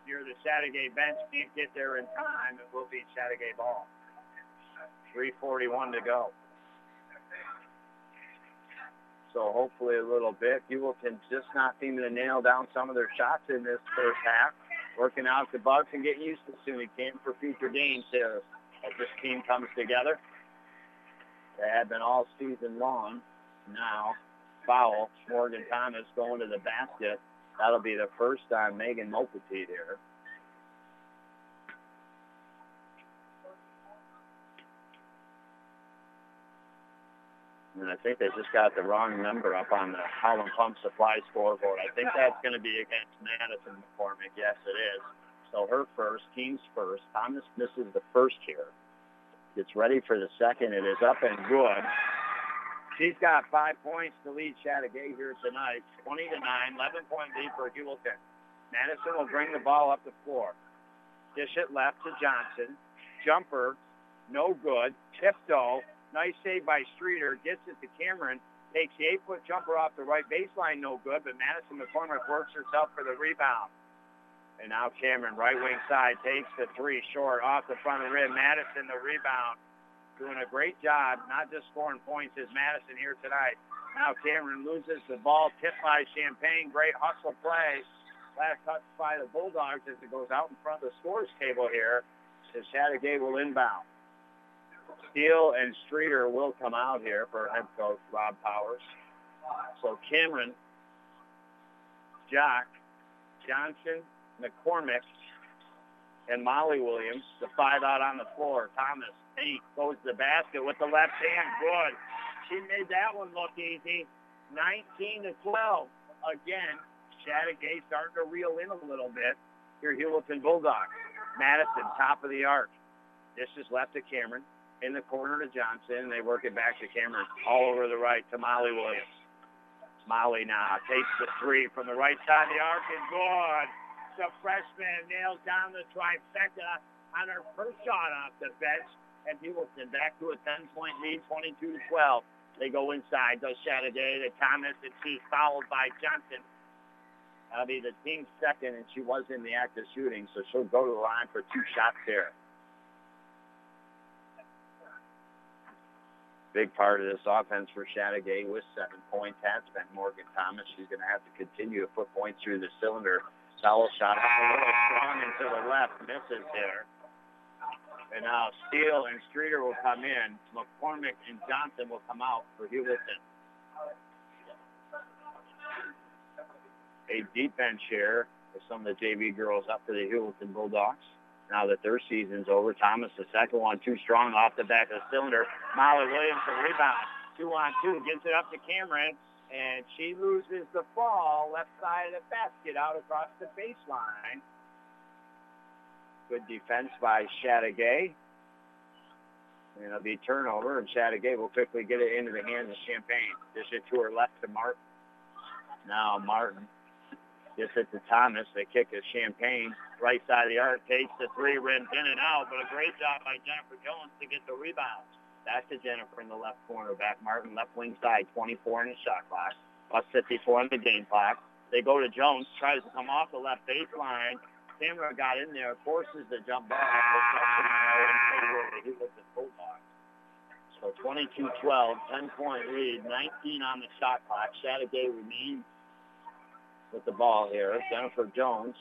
near the Chateaugay bench. Can't get there in time. It will be Chateaugay ball. three forty-one to go. So hopefully a little bit. Heuvelton just not seeming to nail down some of their shots in this first half. Working out the bugs and getting used to SUNY Canton for future games here as this team comes together. They have been all season long. Now foul. Morgan Thomas going to the basket. That'll be the first time Megan Mulpatee here. And I think they just got the wrong number up on the Holland Pump Supply scoreboard. I think that's going to be against Madison McCormick. Yes, it is. So her first, team's first. Thomas misses the first here. Gets ready for the second. It is up and good. She's got five points to lead Chateaugay here tonight. twenty to nine, eleven-point lead for Heuvelton. Madison will bring the ball up the floor. Dish it left to Johnson. Jumper, no good. Tiptoe. Nice save by Streeter. Gets it to Cameron. Takes the eight-foot jumper off the right baseline. No good, but Madison McCormick works herself for the rebound. And now Cameron, right wing side, takes the three short off the front of the rim. Madison, the rebound. Doing a great job, not just scoring points, is Madison here tonight. Now Cameron loses the ball. Tipped by Champagne. Great hustle play. Last touch by the Bulldogs as it goes out in front of the scores table here. So Chateaugay will inbound. Steele and Streeter will come out here for head coach Rob Powers. So Cameron, Jock, Johnson, McCormick, and Molly Williams, the five out on the floor. Thomas, eight, goes to the basket with the left hand. Good. She made that one look easy. nineteen to twelve. Again, Chateaugay starting to reel in a little bit. Here, Heuvelton Bulldogs. Madison, top of the arc. This is left to Cameron. In the corner to Johnson, and they work it back to Cameron. All over the right to Molly Williams. Molly now takes the three from the right side of the arc, and good. The freshman nails down the trifecta on her first shot off the bench, and Heuvelton back to a ten-point lead, twenty-two to twelve. They go inside, does Chateaugay to Thomas, and she's fouled by Johnson. That'll be the team's second, and she was in the act of shooting, so she'll go to the line for two shots here. Big part of this offense for Chateaugay with seven points has been Morgan Thomas. She's going to have to continue to put points through the cylinder. Foul shot up a little strong into the left. Misses there. And now Steele and Streeter will come in. McCormick and Johnson will come out for Heuvelton. A deep bench here with some of the J V girls up to the Heuvelton Bulldogs. Now that their season's over, Thomas, the second one, too strong off the back of the cylinder. Molly Williams, the rebound, two on two, gives it up to Cameron, and she loses the ball, left side of the basket, out across the baseline. Good defense by Chateaugay. And it'll be turnover, and Chateaugay will quickly get it into the hands of Champagne. Dish it to her left to Martin. Now Martin Gets it to Thomas. They kick a champagne. Right side of the arc. Takes the three. Rims in and out. But a great job by Jennifer Jones to get the rebound. Back to Jennifer in the left corner. Back Martin, left wing side. twenty-four in the shot clock. Plus fifty-four in the game clock. They go to Jones. Tries to come off the left baseline. Camera got in there. Forces the jump ball. So twenty-two twelve. ten-point lead. nineteen on the shot clock. Chateaugay remains with the ball here. Jennifer Jones.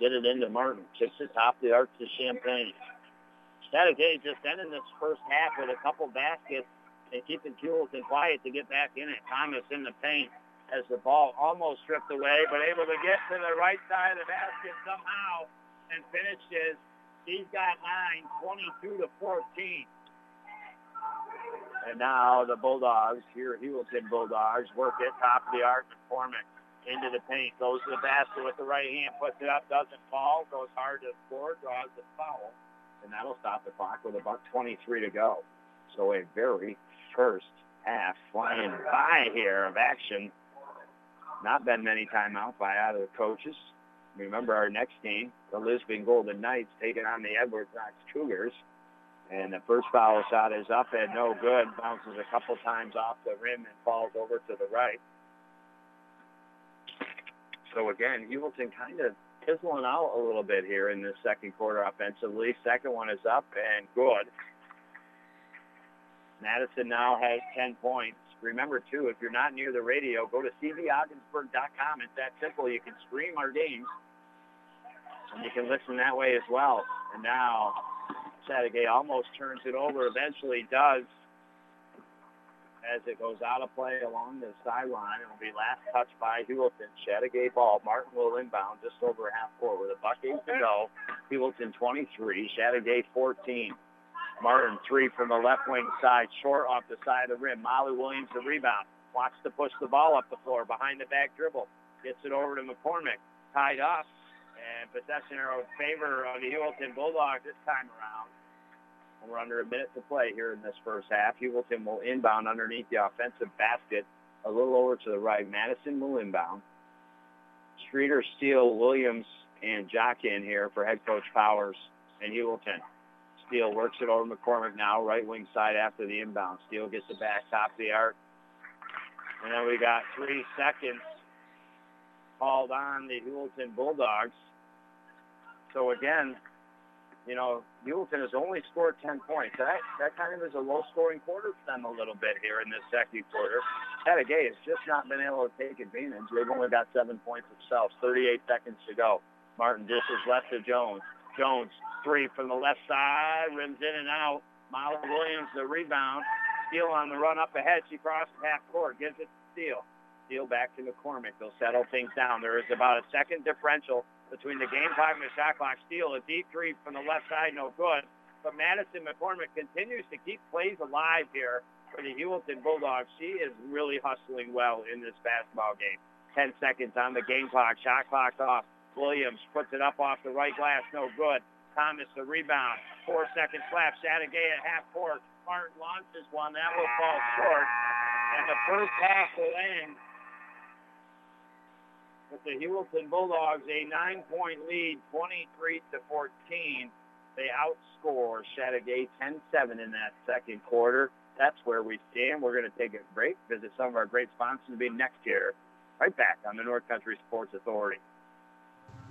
Get it into Martin. Kicks it top the arc to Champagne. Chateaugay just ended this first half with a couple baskets and keeping Heuvelton quiet to get back in it. Thomas in the paint as the ball almost stripped away, but able to get to the right side of the basket somehow and finishes. He's got nine, twenty-two to fourteen. And now the Bulldogs, here Heuvelton Bulldogs, work it top of the arc and Foreman into the paint. Goes to the basket with the right hand, puts it up, doesn't fall, goes hard to the floor, draws the foul, and that'll stop the clock with about twenty-three to go. So a very first half flying by here of action. Not been many timeouts by either the coaches. Remember our next game, the Lisbon Golden Knights taking on the Edwards Knox Cougars. And the first foul shot is up and no good. Bounces a couple times off the rim and falls over to the right. So again, Heuvelton kind of chiseling out a little bit here in the second quarter offensively. Second one is up and good. Madison now has ten points. Remember, too, if you're not near the radio, go to c v ogensburg dot com. It's that simple. You can stream our games, and you can listen that way as well. And now Chateaugay almost turns it over, eventually does, as it goes out of play along the sideline. It will be last touched by Heuvelton. Chateaugay ball. Martin will inbound just over half court with a bucket to go. Heuvelton twenty-three, Chateaugay fourteen. Martin, three from the left wing side, short off the side of the rim. Molly Williams, the rebound. Wants to push the ball up the floor, behind the back dribble. Gets it over to McCormick. Tied up. And possession arrow in favor of the Heuvelton Bulldogs this time around. And we're under a minute to play here in this first half. Heuvelton will inbound underneath the offensive basket. A little over to the right. Madison will inbound. Streeter, Steele, Williams, and Jock in here for head coach Powers and Heuvelton. Steele works it over McCormick now. Right wing side after the inbound. Steele gets it back top of the arc. And then we got three seconds called on the Heuvelton Bulldogs. So, again, you know, Heuvelton has only scored ten points. That that kind of is a low-scoring quarter for them a little bit here in this second quarter. Chateaugay has just not been able to take advantage. They've only got seven points themselves, thirty-eight seconds to go. Martin dishes left to Jones. Jones, three from the left side, rims in and out. Molly Williams, the rebound. Steele on the run up ahead. She crosses half court, gives it to Steele. Steele back to McCormick. They'll settle things down. There is about a second differential between the game clock and the shot clock. Steele, a deep three from the left side, no good. But Madison McCormick continues to keep plays alive here for the Heuvelton Bulldogs. She is really hustling well in this basketball game. Ten seconds on the game clock. Shot clock's off. Williams puts it up off the right glass, no good. Thomas, the rebound. Four seconds left. Chateaugay at half court. Martin launches one. That will fall short. And the first half will end with the Heuvelton Bulldogs a nine-point lead, twenty-three to fourteen. They outscore Chateaugay ten seven in that second quarter. That's where we stand. We're going to take a break, visit some of our great sponsors, to be next year, right back on the North Country Sports Authority.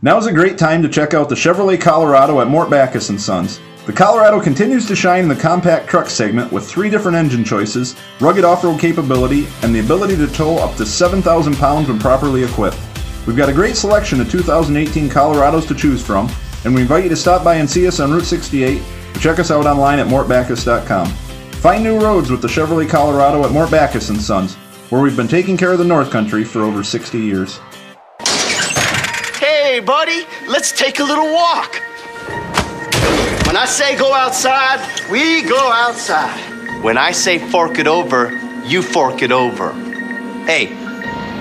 Now's a great time to check out the Chevrolet Colorado at Mort Bacchus and Sons. The Colorado continues to shine in the compact truck segment with three different engine choices, rugged off-road capability, and the ability to tow up to seven thousand pounds when properly equipped. We've got a great selection of two thousand eighteen Colorados to choose from, and we invite you to stop by and see us on Route sixty-eight or check us out online at mort backus dot com. Find new roads with the Chevrolet Colorado at Mort Bacchus and Sons, where we've been taking care of the North Country for over sixty years. Hey, buddy, let's take a little walk. When I say go outside, we go outside. When I say fork it over, you fork it over. Hey,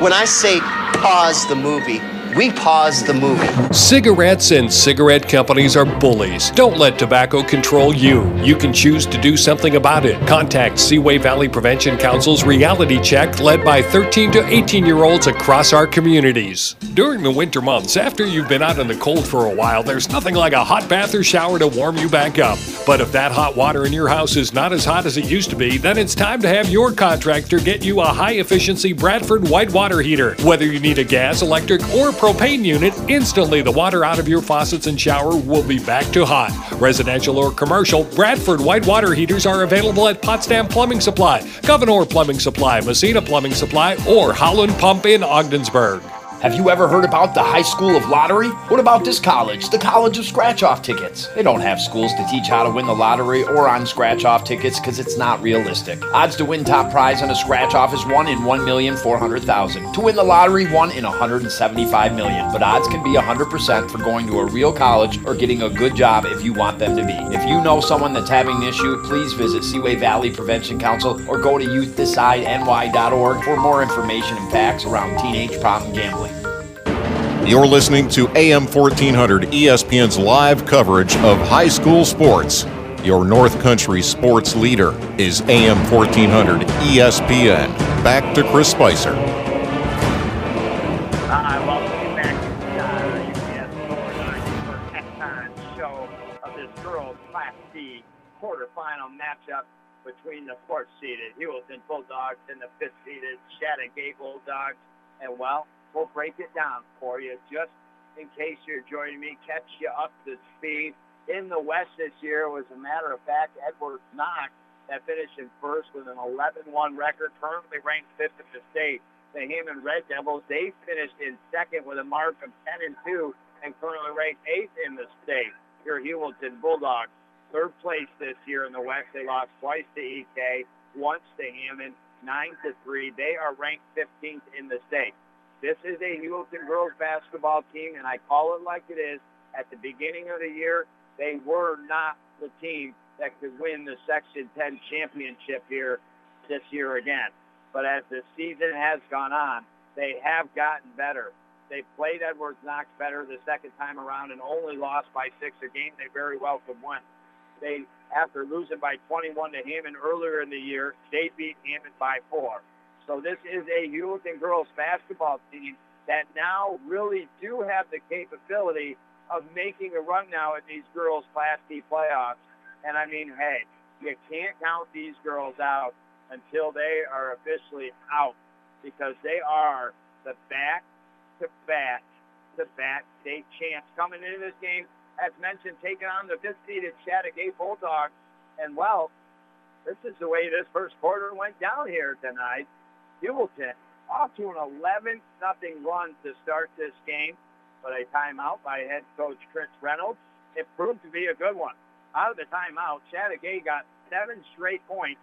when I say pause the movie, We paused the movie. Cigarettes and cigarette companies are bullies. Don't let tobacco control you. You can choose to do something about it. Contact Seaway Valley Prevention Council's Reality Check, led by thirteen to eighteen-year-olds across our communities. During the winter months, after you've been out in the cold for a while, there's nothing like a hot bath or shower to warm you back up. But if that hot water in your house is not as hot as it used to be, then it's time to have your contractor get you a high-efficiency Bradford White water heater. Whether you need a gas, electric, or propane unit, instantly the water out of your faucets and shower will be back to hot. Residential or commercial, Bradford White water heaters are available at Potsdam Plumbing Supply, Governor Plumbing Supply, Messina Plumbing Supply, or Holland Pump in Ogdensburg. Have you ever heard about the High School of Lottery? What about this college, the College of Scratch-Off Tickets? They don't have schools to teach how to win the lottery or on scratch-off tickets because it's not realistic. Odds to win top prize on a scratch-off is one in one million four hundred thousand. To win the lottery, one in one hundred seventy-five million. But odds can be one hundred percent for going to a real college or getting a good job if you want them to be. If you know someone that's having an issue, please visit Seaway Valley Prevention Council or go to youth decide N Y dot org for more information and facts around teenage problem gambling. You're listening to A M fourteen hundred E S P N's live coverage of high school sports. Your North Country sports leader is A M fourteen hundred E S P N. Back to Chris Spicer. Hi, welcome back to the halftime show of this girls' Class C quarterfinal matchup between the fourth-seeded Heuvelton Bulldogs and the fifth-seeded Chateaugay Bulldogs. And, well, we'll break it down for you just in case you're joining me, catch you up to speed. In the West this year, was a matter of fact, Edwards Knox that finished in first with an eleven one record, currently ranked fifth in the state. The Hammond Red Devils, they finished in second with a mark of ten and two and currently ranked eighth in the state. Your Heuvelton Bulldogs, third place this year in the West. They lost twice to E K, once to Hammond, nine to three. They are ranked fifteenth in the state. This is a Heuvelton girls basketball team, and I call it like it is. At the beginning of the year, they were not the team that could win the Section ten championship here this year again. But as the season has gone on, they have gotten better. They played Edwards Knox better the second time around and only lost by six, a game they very well could win. They, after losing by twenty-one to Hammond earlier in the year, they beat Hammond by four. So this is a Heuvelton girls basketball team that now really do have the capability of making a run now at these girls Class D playoffs. And I mean, hey, you can't count these girls out until they are officially out, because they are the back-to-back-to-back state champs coming into this game. As mentioned, taking on the fifth-seeded Chateaugay Bulldogs. And, well, this is the way this first quarter went down here tonight. Heuvelton off to an eleven nothing run to start this game, but a timeout by head coach Chris Reynolds. It proved to be a good one. Out of the timeout, Chateaugay got seven straight points.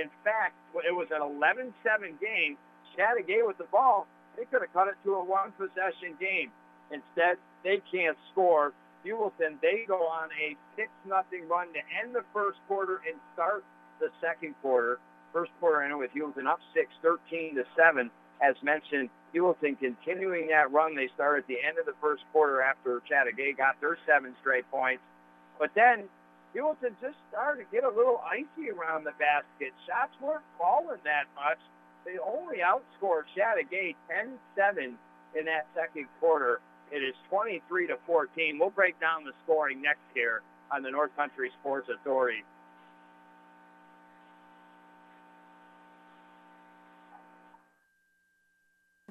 In fact, it was an eleven seven game. Chateaugay with the ball, they could have cut it to a one-possession game. Instead, they can't score. Heuvelton, they go on a six nothing run to end the first quarter and start the second quarter. First quarter ended with Heuvelton up six, thirteen to seven. As mentioned, Heuvelton continuing that run they started at the end of the first quarter after Chateaugay got their seven straight points. But then Heuvelton just started to get a little icy around the basket. Shots weren't falling that much. They only outscored Chateaugay ten seven in that second quarter. It is twenty-three to fourteen. We'll break down the scoring next here on the North Country Sports Authority. I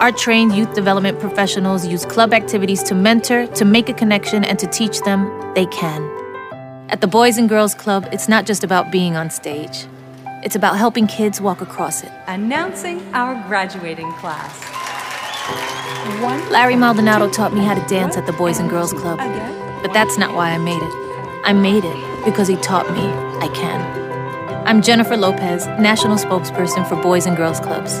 Our trained youth development professionals use club activities to mentor, to make a connection, and to teach them they can. At the Boys and Girls Club, it's not just about being on stage. It's about helping kids walk across it. Announcing our graduating class. Larry Maldonado taught me how to dance at the Boys and Girls Club. But that's not why I made it. I made it because he taught me I can. I'm Jennifer Lopez, National Spokesperson for Boys and Girls Clubs.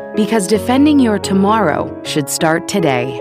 because defending your tomorrow should start today.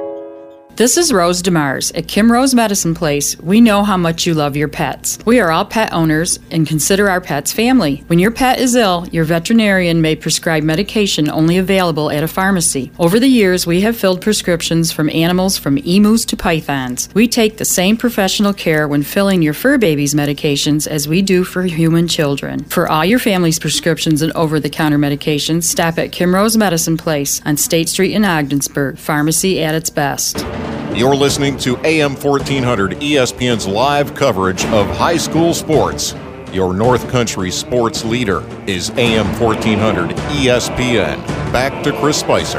This is Rose DeMars. At Kim Rose Medicine Place, we know how much you love your pets. We are all pet owners and consider our pets family. When your pet is ill, your veterinarian may prescribe medication only available at a pharmacy. Over the years, we have filled prescriptions from animals from emus to pythons. We take the same professional care when filling your fur baby's medications as we do for human children. For all your family's prescriptions and over-the-counter medications, stop at Kim Rose Medicine Place on State Street in Ogdensburg. Pharmacy at its best. You're listening to A M fourteen hundred E S P N's live coverage of high school sports. Your North Country sports leader is A M fourteen hundred E S P N. Back to Chris Spicer.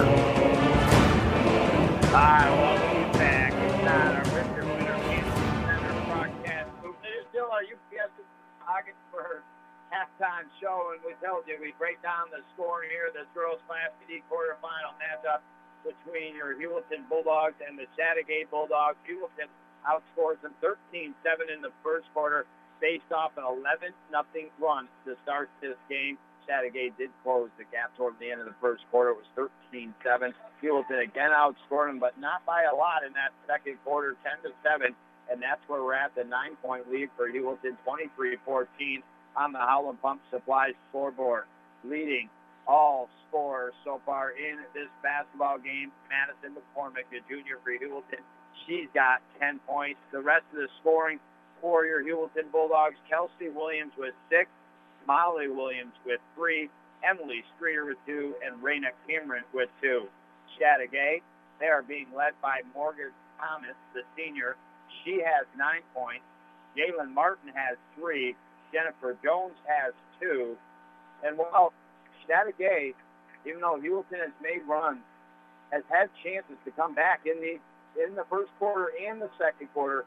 I welcome you back. It's not a Richard Winner Center broadcast. There's still a U P S pocket for her halftime show, and we told you we break down the scoring here, this girls' Class D quarterfinal matchup between your Heuvelton Bulldogs and the Chateaugay Bulldogs. Heuvelton outscores them thirteen seven in the first quarter, based off an eleven nothing run to start this game. Chateaugay did close the gap toward the end of the first quarter. It was thirteen seven. Heuvelton again outscored them, but not by a lot in that second quarter, ten to seven. And that's where we're at, the nine-point lead for Heuvelton, twenty-three fourteen on the Holland Pump Supply scoreboard. Leading all scorers so far in this basketball game, Madison McCormick, the junior for Heuvelton. She's got ten points. The rest of the scoring for your Heuvelton Bulldogs, Kelsey Williams with six, Molly Williams with three, Emily Streeter with two, and Raina Cameron with two. Chateaugay, they are being led by Morgan Thomas, the senior. She has nine points. Jalen Martin has three. Jennifer Jones has two. And well, Chateaugay, even though Heuvelton has made runs, has had chances to come back in the in the first quarter and the second quarter.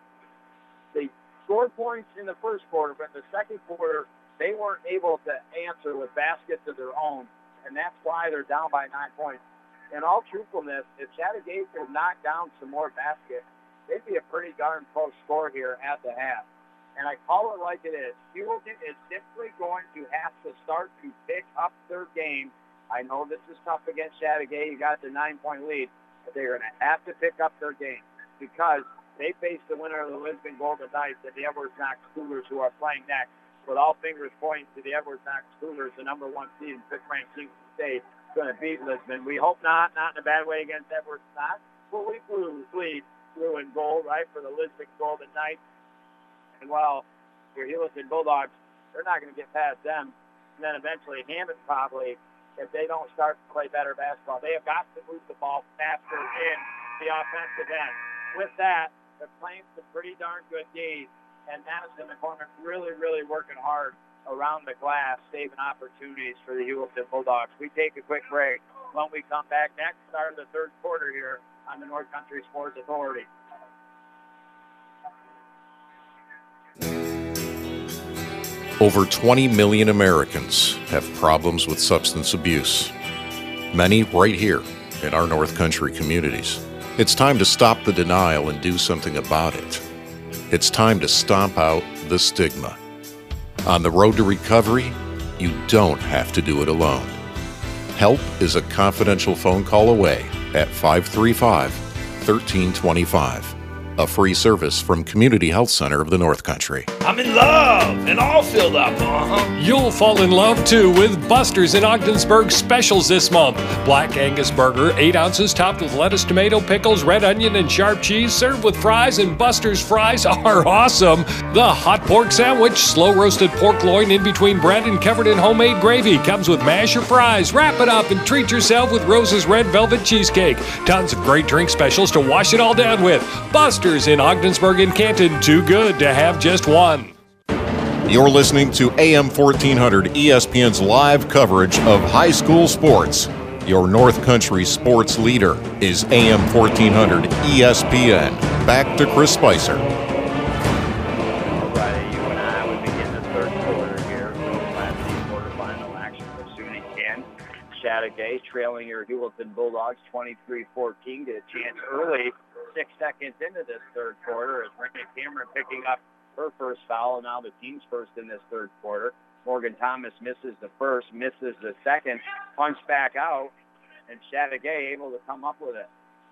They scored points in the first quarter, but in the second quarter, they weren't able to answer with baskets of their own, and that's why they're down by nine points. In all truthfulness, if Chateaugay could knock down some more baskets, they'd be a pretty darn close score here at the half. And I call it like it is. Heuvelton is simply going to have to start to pick up their game. I know this is tough against Chateaugay. You got the nine-point lead. But they're going to have to pick up their game, because they face the winner of the Lisbon Golden Knights and the Edwards Knox Cougars, who are playing next. With all fingers pointing to the Edwards Knox Cougars, the number one seed in fifth-ranked team in the state, going to beat Lisbon. We hope not, not in a bad way against Edwards Knox. But we blew bleed blue and gold, right, for the Lisbon Golden Knights. And well, your Heuvelton Bulldogs, they're not going to get past them. And then eventually Hammond probably, if they don't start to play better basketball. They have got to move the ball faster in the offensive end. With that, they're playing some pretty darn good games. And Madison McCormick really, really working hard around the glass, saving opportunities for the Heuvelton Bulldogs. We take a quick break. When we come back next, start of the third quarter here on the North Country Sports Authority. Over twenty million Americans have problems with substance abuse, many right here in our North Country communities. It's time to stop the denial and do something about it. It's time to stomp out the stigma. On the road to recovery, you don't have to do it alone. Help is a confidential phone call away at five three five, one three two five. a free service from Community Health Center of the North Country. I'm in love and all filled up, uh-huh. You'll fall in love, too, with Buster's in Ogdensburg specials this month. Black Angus burger, eight ounces, topped with lettuce, tomato, pickles, red onion, and sharp cheese, served with fries, and Buster's fries are awesome. The hot pork sandwich, slow-roasted pork loin in between bread and covered in homemade gravy, comes with mash or fries. Wrap it up and treat yourself with Rose's Red Velvet Cheesecake. Tons of great drink specials to wash it all down with. Buster's in Ogdensburg and Canton, too good to have just one. You're listening to A M fourteen hundred E S P N's live coverage of high school sports. Your North Country sports leader is A M fourteen hundred E S P N. Back to Chris Spicer. Friday, you and I would begin the third quarter here with Class C quarterfinal action for SUNY Canton. Chateaugay trailing your Heuvelton Bulldogs twenty-three fourteen. Get a chance early, six seconds into this third quarter, as Renee Cameron picking up her first foul, and now the team's first in this third quarter. Morgan Thomas misses the first, misses the second, punch back out, and Chateaugay able to come up with it.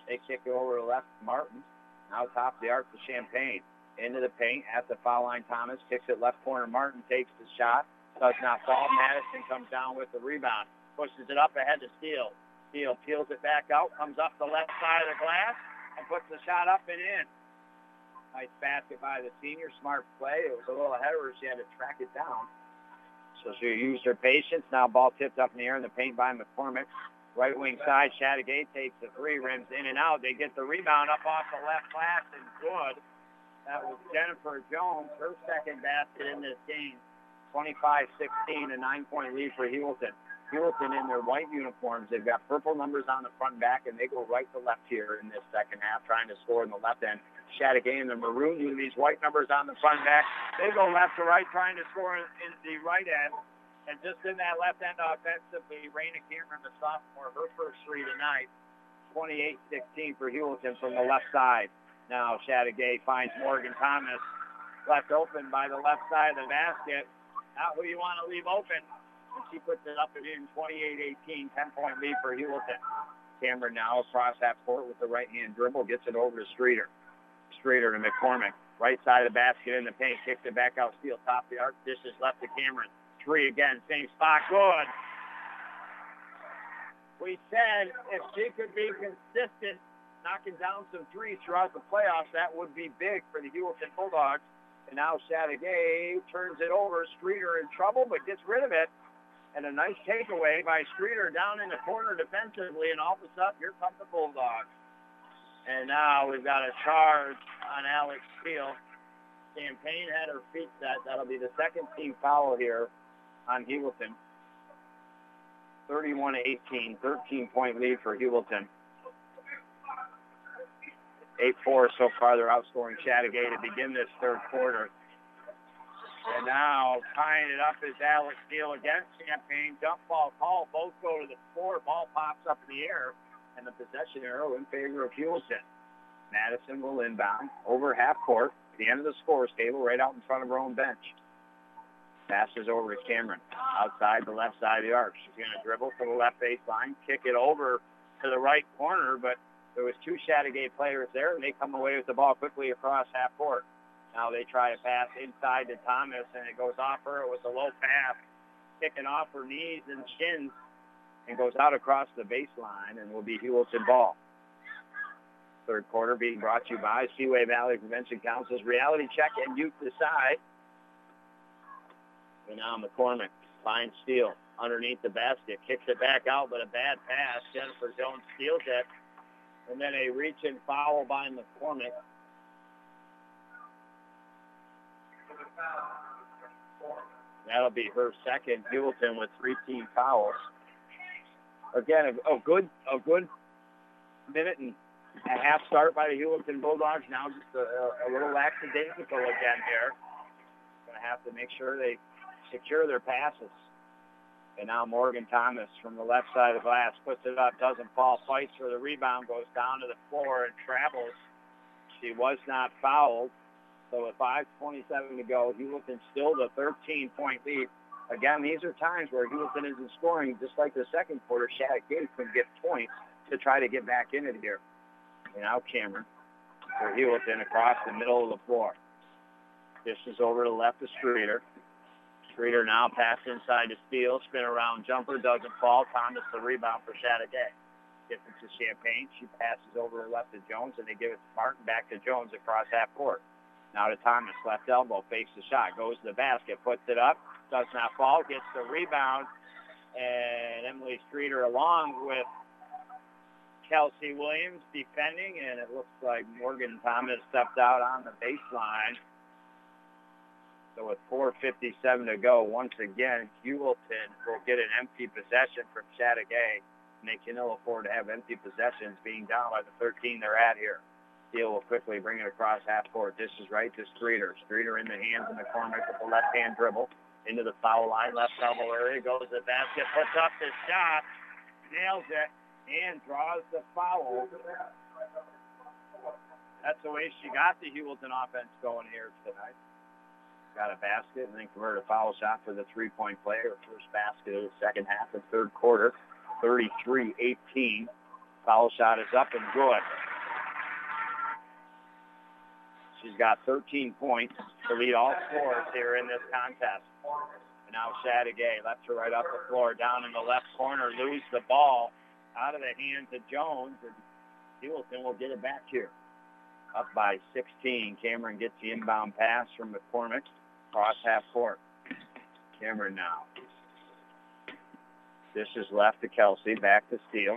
They kick it over to left Martin, now top the arc to Champagne. Into the paint, at the foul line, Thomas kicks it left corner. Martin takes the shot, does not fall. Madison comes down with the rebound, pushes it up ahead to Steele. Steele peels it back out, comes up the left side of the glass, and puts the shot up and in. Nice basket by the senior, smart play. It was a little ahead of her. She had to track it down. So she used her patience. Now ball tipped up in the air in the paint by McCormick. Right wing side, Chateaugay takes the three, rims in and out. They get the rebound up off the left glass and good. That was Jennifer Jones, her second basket in this game. twenty-five sixteen, a nine-point lead for Heuvelton. Heuvelton in their white uniforms. They've got purple numbers on the front and back, and they go right to left here in this second half, trying to score in the left end. Chateaugay in the maroon with these white numbers on the front and back. They go left to right, trying to score in the right end. And just in that left end offensively, Raina Cameron, the sophomore, her first three tonight. twenty-eight sixteen for Heuvelton from the left side. Now Chateaugay finds Morgan Thomas, left open by the left side of the basket. Not who you want to leave open. And she puts it up and in, twenty-eight eighteen, ten-point lead for Heuvelton. Cameron now across that court with the right-hand dribble, gets it over to Streeter. Streeter to McCormick. Right side of the basket in the paint, kicks it back out. Steele top the arc, dishes left to Cameron. Three again, same spot, good. We said if she could be consistent, knocking down some threes throughout the playoffs, that would be big for the Heuvelton Bulldogs. And now Chateaugay turns it over. Streeter in trouble, but gets rid of it. And a nice takeaway by Streeter down in the corner defensively, and all of a sudden, here come the Bulldogs. And now we've got a charge on Alex Steele. Champagne had her feet set. That'll be the second team foul here on Heuvelton. thirty-one eighteen, thirteen-point lead for Heuvelton. eight four so far. They're outscoring Chateaugay to begin this third quarter. And now tying it up is Alex Steele against Champagne. Jump ball call. Both go to the floor. Ball pops up in the air. And the possession arrow in favor of Heuvelton. Madison will inbound over half court. At the end of the scorer's table, right out in front of her own bench. Passes over to Cameron. Outside the left side of the arc. She's going to dribble to the left baseline. Kick it over to the right corner. But there was two Chateaugay players there. And they come away with the ball quickly across half court. Now they try to pass inside to Thomas, and it goes off her. It was a low pass, kicking off her knees and shins, and goes out across the baseline, and will be Heuvelton ball. Third quarter being brought to you by Seaway Valley Prevention Council's Reality Check and Youth Decide. And now McCormick finds Steele underneath the basket, kicks it back out, but a bad pass. Jennifer Jones steals it, and then a reach and foul by McCormick. That'll be her second. Heuvelton with three team fouls. Again, a, a good a good minute and a half start by the Heuvelton Bulldogs. Now just a, a little lackadaisical again here. Going to have to make sure they secure their passes. And now Morgan Thomas from the left side of the glass puts it up, doesn't fall, fights for the rebound, goes down to the floor and travels. She was not fouled. So with five twenty-seven to go, Heuvelton still the thirteen-point lead. Again, these are times where Heuvelton isn't scoring, just like the second quarter. Shattuck Gates can get points to try to get back in it here. And now Cameron for Heuvelton across the middle of the floor. Distance over to the left of Streeter. Streeter now passed inside to Steele. Spin around jumper, doesn't fall. Thomas the rebound for Chateaugay. Gets it to Champagne. She passes over to the left to Jones, and they give it to Martin. Back to Jones across half court. Now to Thomas, left elbow, fakes the shot, goes to the basket, puts it up, does not fall, gets the rebound, and Emily Streeter along with Kelsey Williams defending, and it looks like Morgan Thomas stepped out on the baseline. So with four fifty-seven to go, once again, Heuvelton will get an empty possession from Chateaugay, and they can ill afford to have empty possessions being down by the thirteen they're at here. Steele will quickly bring it across half court. This is right to Streeter. Streeter in the hands in the corner with the left-hand dribble. Into the foul line, left elbow area, goes to the basket, puts up the shot, nails it, and draws the foul. That's the way she got the Heuvelton offense going here tonight. Got a basket and then converted a foul shot for the three-point play, her first basket of the second half and third quarter, thirty-three eighteen. Foul shot is up and good. She's got thirteen points to lead all scorers here in this contest. And now Chateaugay left her right up the floor, down in the left corner, lose the ball out of the hands of Jones, and Heuvelton will get it back here. Up by sixteen. Cameron gets the inbound pass from McCormick across half court. Cameron now. This is left to Kelsey, back to Steele.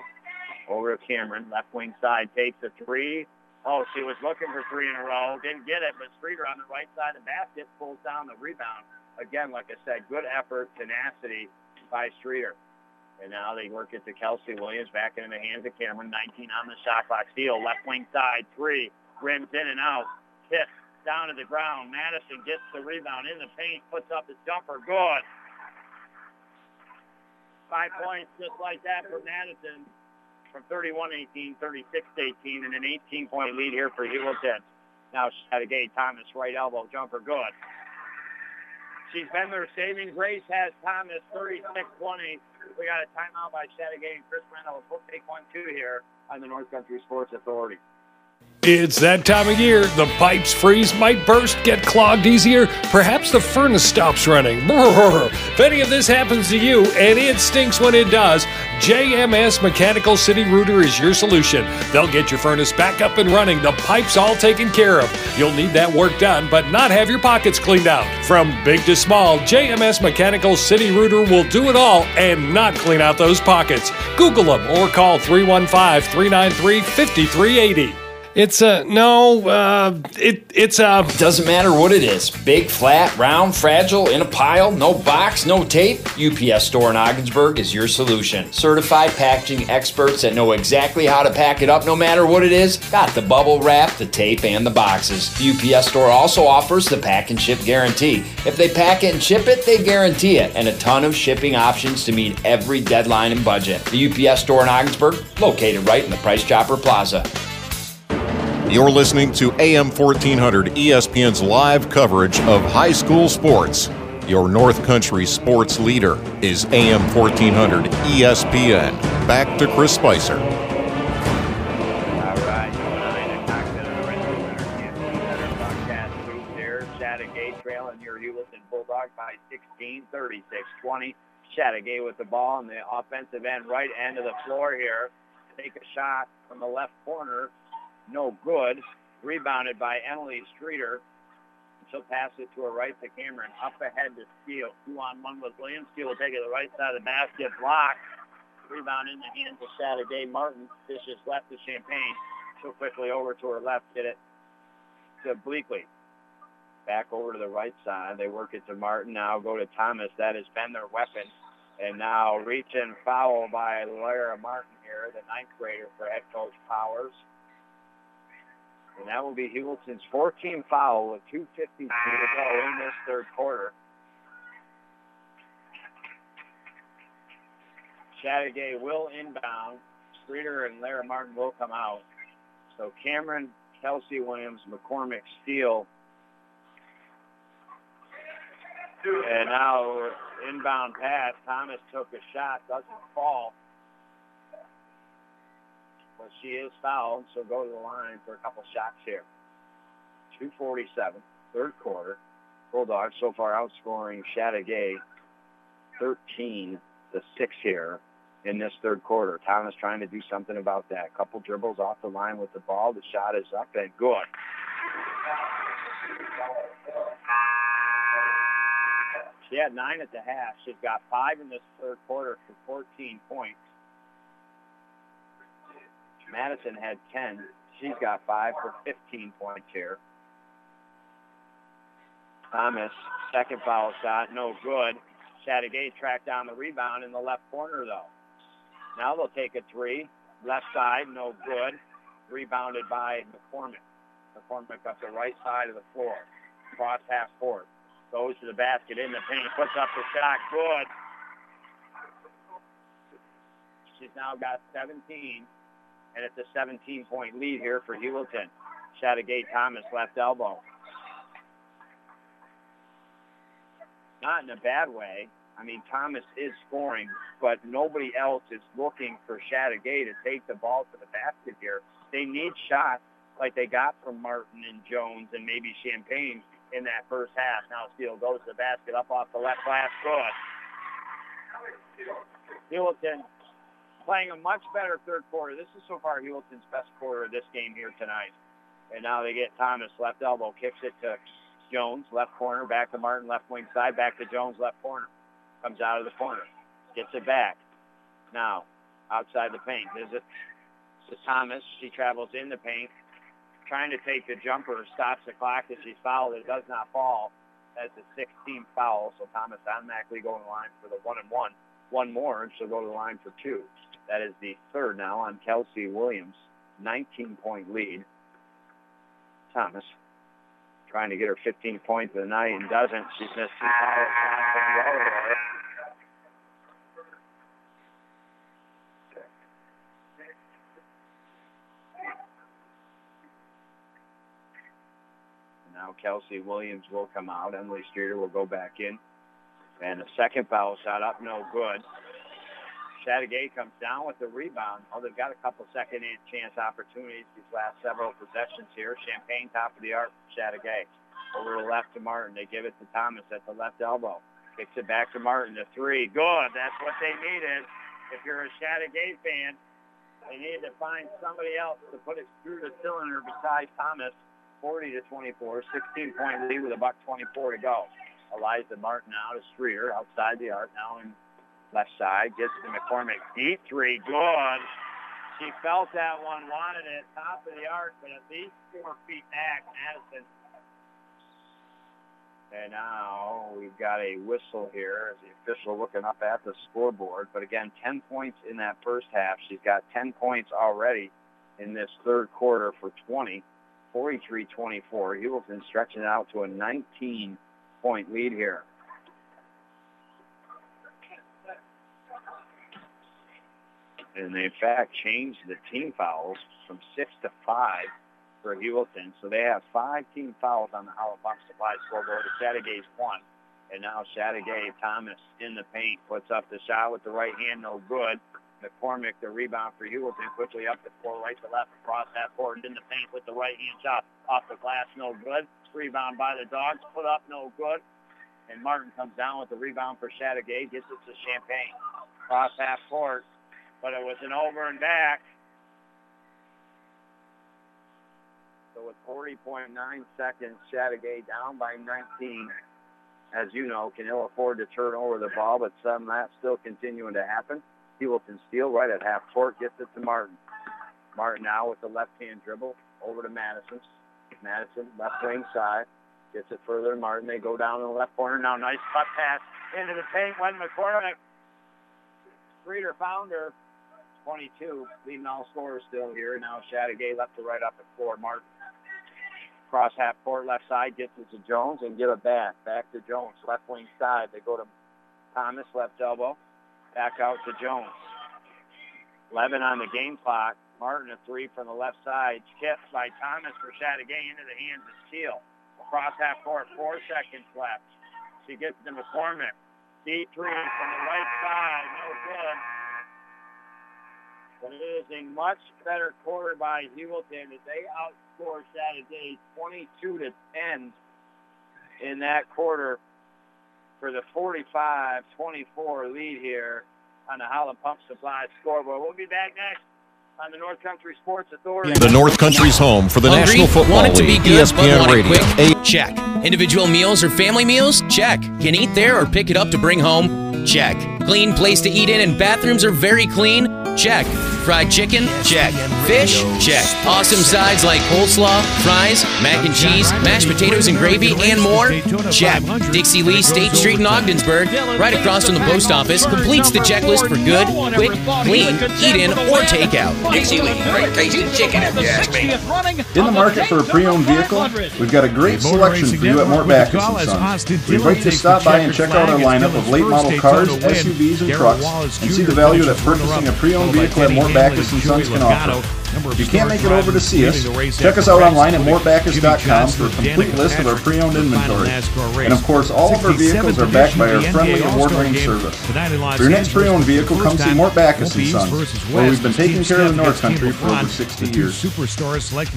Over to Cameron, left wing side, takes a three. Oh, she was looking for three in a row. Didn't get it, but Streeter on the right side of the basket pulls down the rebound. Again, like I said, good effort, tenacity by Streeter. And now they work it to Kelsey Williams, back into the hands of Cameron. nineteen on the shot clock. Steele, left wing side, three. Rims in and out. Hit down to the ground. Madison gets the rebound in the paint, puts up the jumper. Good. Five points just like that for Madison. From thirty-one eighteen, thirty-six eighteen, and an eighteen-point lead here for Heuvelton. Now Chateaugay, Thomas, right elbow, jumper, good. She's been their saving grace, has Thomas, thirty-six twenty. We got a timeout by Chateaugay and Chris Reynolds. We'll take one, two here on the North Country Sports Authority. It's that time of year. The pipes freeze, might burst, get clogged easier. Perhaps the furnace stops running. Brrr. If any of this happens to you, and it stinks when it does, J M S Mechanical City Rooter is your solution. They'll get your furnace back up and running, the pipes all taken care of. You'll need that work done, but not have your pockets cleaned out. From big to small, J M S Mechanical City Rooter will do it all and not clean out those pockets. Google them or call three one five, three nine three, five three eight zero. It's a, no, uh, it it's a... Doesn't matter what it is. Big, flat, round, fragile, in a pile, no box, no tape. U P S Store in Ogdensburg is your solution. Certified packaging experts that know exactly how to pack it up no matter what it is. Got the bubble wrap, the tape, and the boxes. The U P S Store also offers the pack and ship guarantee. If they pack it and ship it, they guarantee it. And a ton of shipping options to meet every deadline and budget. The U P S Store in Ogdensburg, located right in the Price Chopper Plaza. You're listening to A M fourteen hundred E S P N's live coverage of high school sports. Your North Country sports leader is A M fourteen hundred E S P N. Back to Chris Spicer. All right, nine o'clock to the Richard Winner Campaign Center broadcast booth here. Chateaugay trailing your Heuvelton Bulldogs by sixteen, thirty-six twenty. Chateaugay with the ball on the offensive end, right end of the floor here. Take a shot from the left corner. No good. Rebounded by Emily Streeter. She'll pass it to her right to Cameron. Up ahead to Steele. Two on one with Williams. Steele will take it to the right side of the basket. Blocked. Rebound in the hands of Chateaugay Martin. Fishes left to Champagne. She'll quickly over to her left. Get it to Bleakley. Back over to the right side. They work it to Martin. Now go to Thomas. That has been their weapon. And now reach and foul by Lara Martin here, the ninth grader for head coach Powers. And that will be Heuvelton's fourteenth foul with two fifty-two to go in this third quarter. Chateaugay will inbound. Streeter and Lara Martin will come out. So Cameron, Kelsey Williams, McCormick, Steele. And now inbound pass. Thomas took a shot. Doesn't fall. But she is fouled, so go to the line for a couple shots here. two forty-seven, third quarter. Bulldogs so far outscoring Chateaugay thirteen to six here in this third quarter. Thomas trying to do something about that. A couple dribbles off the line with the ball. The shot is up and good. She had nine at the half. She's got five in this third quarter for fourteen points. Madison had ten. She's got five for fifteen points here. Thomas, second foul shot, no good. Chateaugay tracked down the rebound in the left corner, though. Now they'll take a three. Left side, no good. Rebounded by McCormick. McCormick up the right side of the floor. Cross half court. Goes to the basket in the paint. Puts up the shot. Good. She's now got seventeen. And it's a seventeen-point lead here for Heuvelton. Chateaugay Thomas, left elbow. Not in a bad way. I mean, Thomas is scoring, but nobody else is looking for Chateaugay to take the ball to the basket here. They need shots like they got from Martin and Jones and maybe Champagne in that first half. Now Steele goes to the basket, up off the left glass. Good. Heuvelton playing a much better third quarter. This is so far Hewelton's best quarter of this game here tonight. And now they get Thomas, left elbow, kicks it to Jones, left corner, back to Martin, left wing side, back to Jones, left corner. Comes out of the corner, gets it back. Now, outside the paint, visits to Thomas. She travels in the paint, trying to take the jumper, stops the clock as she's fouled. It does not fall. That's a sixteenth foul, so Thomas automatically going to the line for the one and one. One more, and she'll go to the line for two. That is the third now on Kelsey Williams, nineteen-point lead. Thomas trying to get her fifteen points of the night and doesn't. She's missed two fouls. Now Kelsey Williams will come out. Emily Streeter will go back in. And the second foul shot up, no good. Chateaugay comes down with the rebound. Oh, they've got a couple second chance opportunities these last several possessions here. Champagne top of the arc for Chateaugay. Over the left to Martin. They give it to Thomas at the left elbow. Kicks it back to Martin. The three. Good. That's what they needed. If you're a Chateaugay fan, they needed to find somebody else to put it through the cylinder besides Thomas. forty to twenty-four. sixteen-point lead with a buck twenty-four to go. Eliza Martin out to Streeter outside the arc now in left side, gets to McCormick, deep three, good. She felt that one, wanted it, top of the arc, but at least four feet back, Madison. And now we've got a whistle here as the official looking up at the scoreboard. But again, ten points in that first half. She's got ten points already in this third quarter for twenty, forty-three twenty-four. Heuvelton stretching out to a nineteen-point lead here. And they, in fact, changed the team fouls from six to five for Heuvelton. So they have five team fouls on the Holland Pump Supply scoreboard. Chateaugay's one. And now Chateaugay Thomas in the paint puts up the shot with the right hand, no good. McCormick, the rebound for Heuvelton, quickly up the floor, right to left, across that court, in the paint with the right hand shot. Off the glass, no good. Rebound by the Dogs, put up, no good. And Martin comes down with the rebound for Chateaugay, gets it to Champagne. Cross half court. But it was an over and back. So with forty point nine seconds, Chateaugay down by nineteen. As you know, can ill afford to turn over the ball, but some that's still continuing to happen. Heuvelton steal right at half court, gets it to Martin. Martin now with the left-hand dribble over to Madison. Madison, left wing side, gets it further to Martin. They go down in the left corner. Now nice cut pass into the paint. When McCormick, Streeter found her. twenty-two, leading all scorers still here. Now Chateaugay left to right up the floor. Martin cross half court, left side, gets it to Jones and get it back. Back to Jones, left wing side. They go to Thomas, left elbow. Back out to Jones. eleven on the game clock. Martin a three from the left side. Tipped by Thomas for Chateaugay into the hands of Steele. Across half court, four seconds left. She gets to McCormick. Deep three from the right side. No good. But it is a much better quarter by Heuvelton as they outscore Saturday twenty-two to ten in that quarter for the forty-five twenty-four lead here on the Holland Pump Supply scoreboard. We'll be back next on the North Country Sports Authority. The North Country's home for the Hungry? National Football League. Want it to be good, E S P N Radio. A- Check. Individual meals or family meals? Check. Can eat there or pick it up to bring home? Check. Clean place to eat in and bathrooms are very clean? Check. Fried chicken? Check. Fish? Check. Awesome sides like coleslaw, fries, mac and cheese, mashed potatoes and gravy, and more? Check. Dixie Lee, State Street in Ogdensburg, right across from the post office, completes the checklist for good, quick, clean, eat in, or takeout. Dixie Lee, great tasting chicken if you ask me. In the market for a pre-owned vehicle? We've got a great selection for you at Mort Bacchus and Sons. We'd like to stop by and check out our lineup of late model cars, S U Vs, and trucks, and see the value that purchasing a pre-owned vehicle at Mort Bacchus and Sons can offer. If you can't make it over to see us, check us out online at mort backus dot com for a complete list of our pre-owned inventory. And of course, all of our vehicles are backed by our friendly award-winning service. For your next pre-owned vehicle, come see Mort Bacchus and Sons, where we've been taking care of the North Country for over sixty years.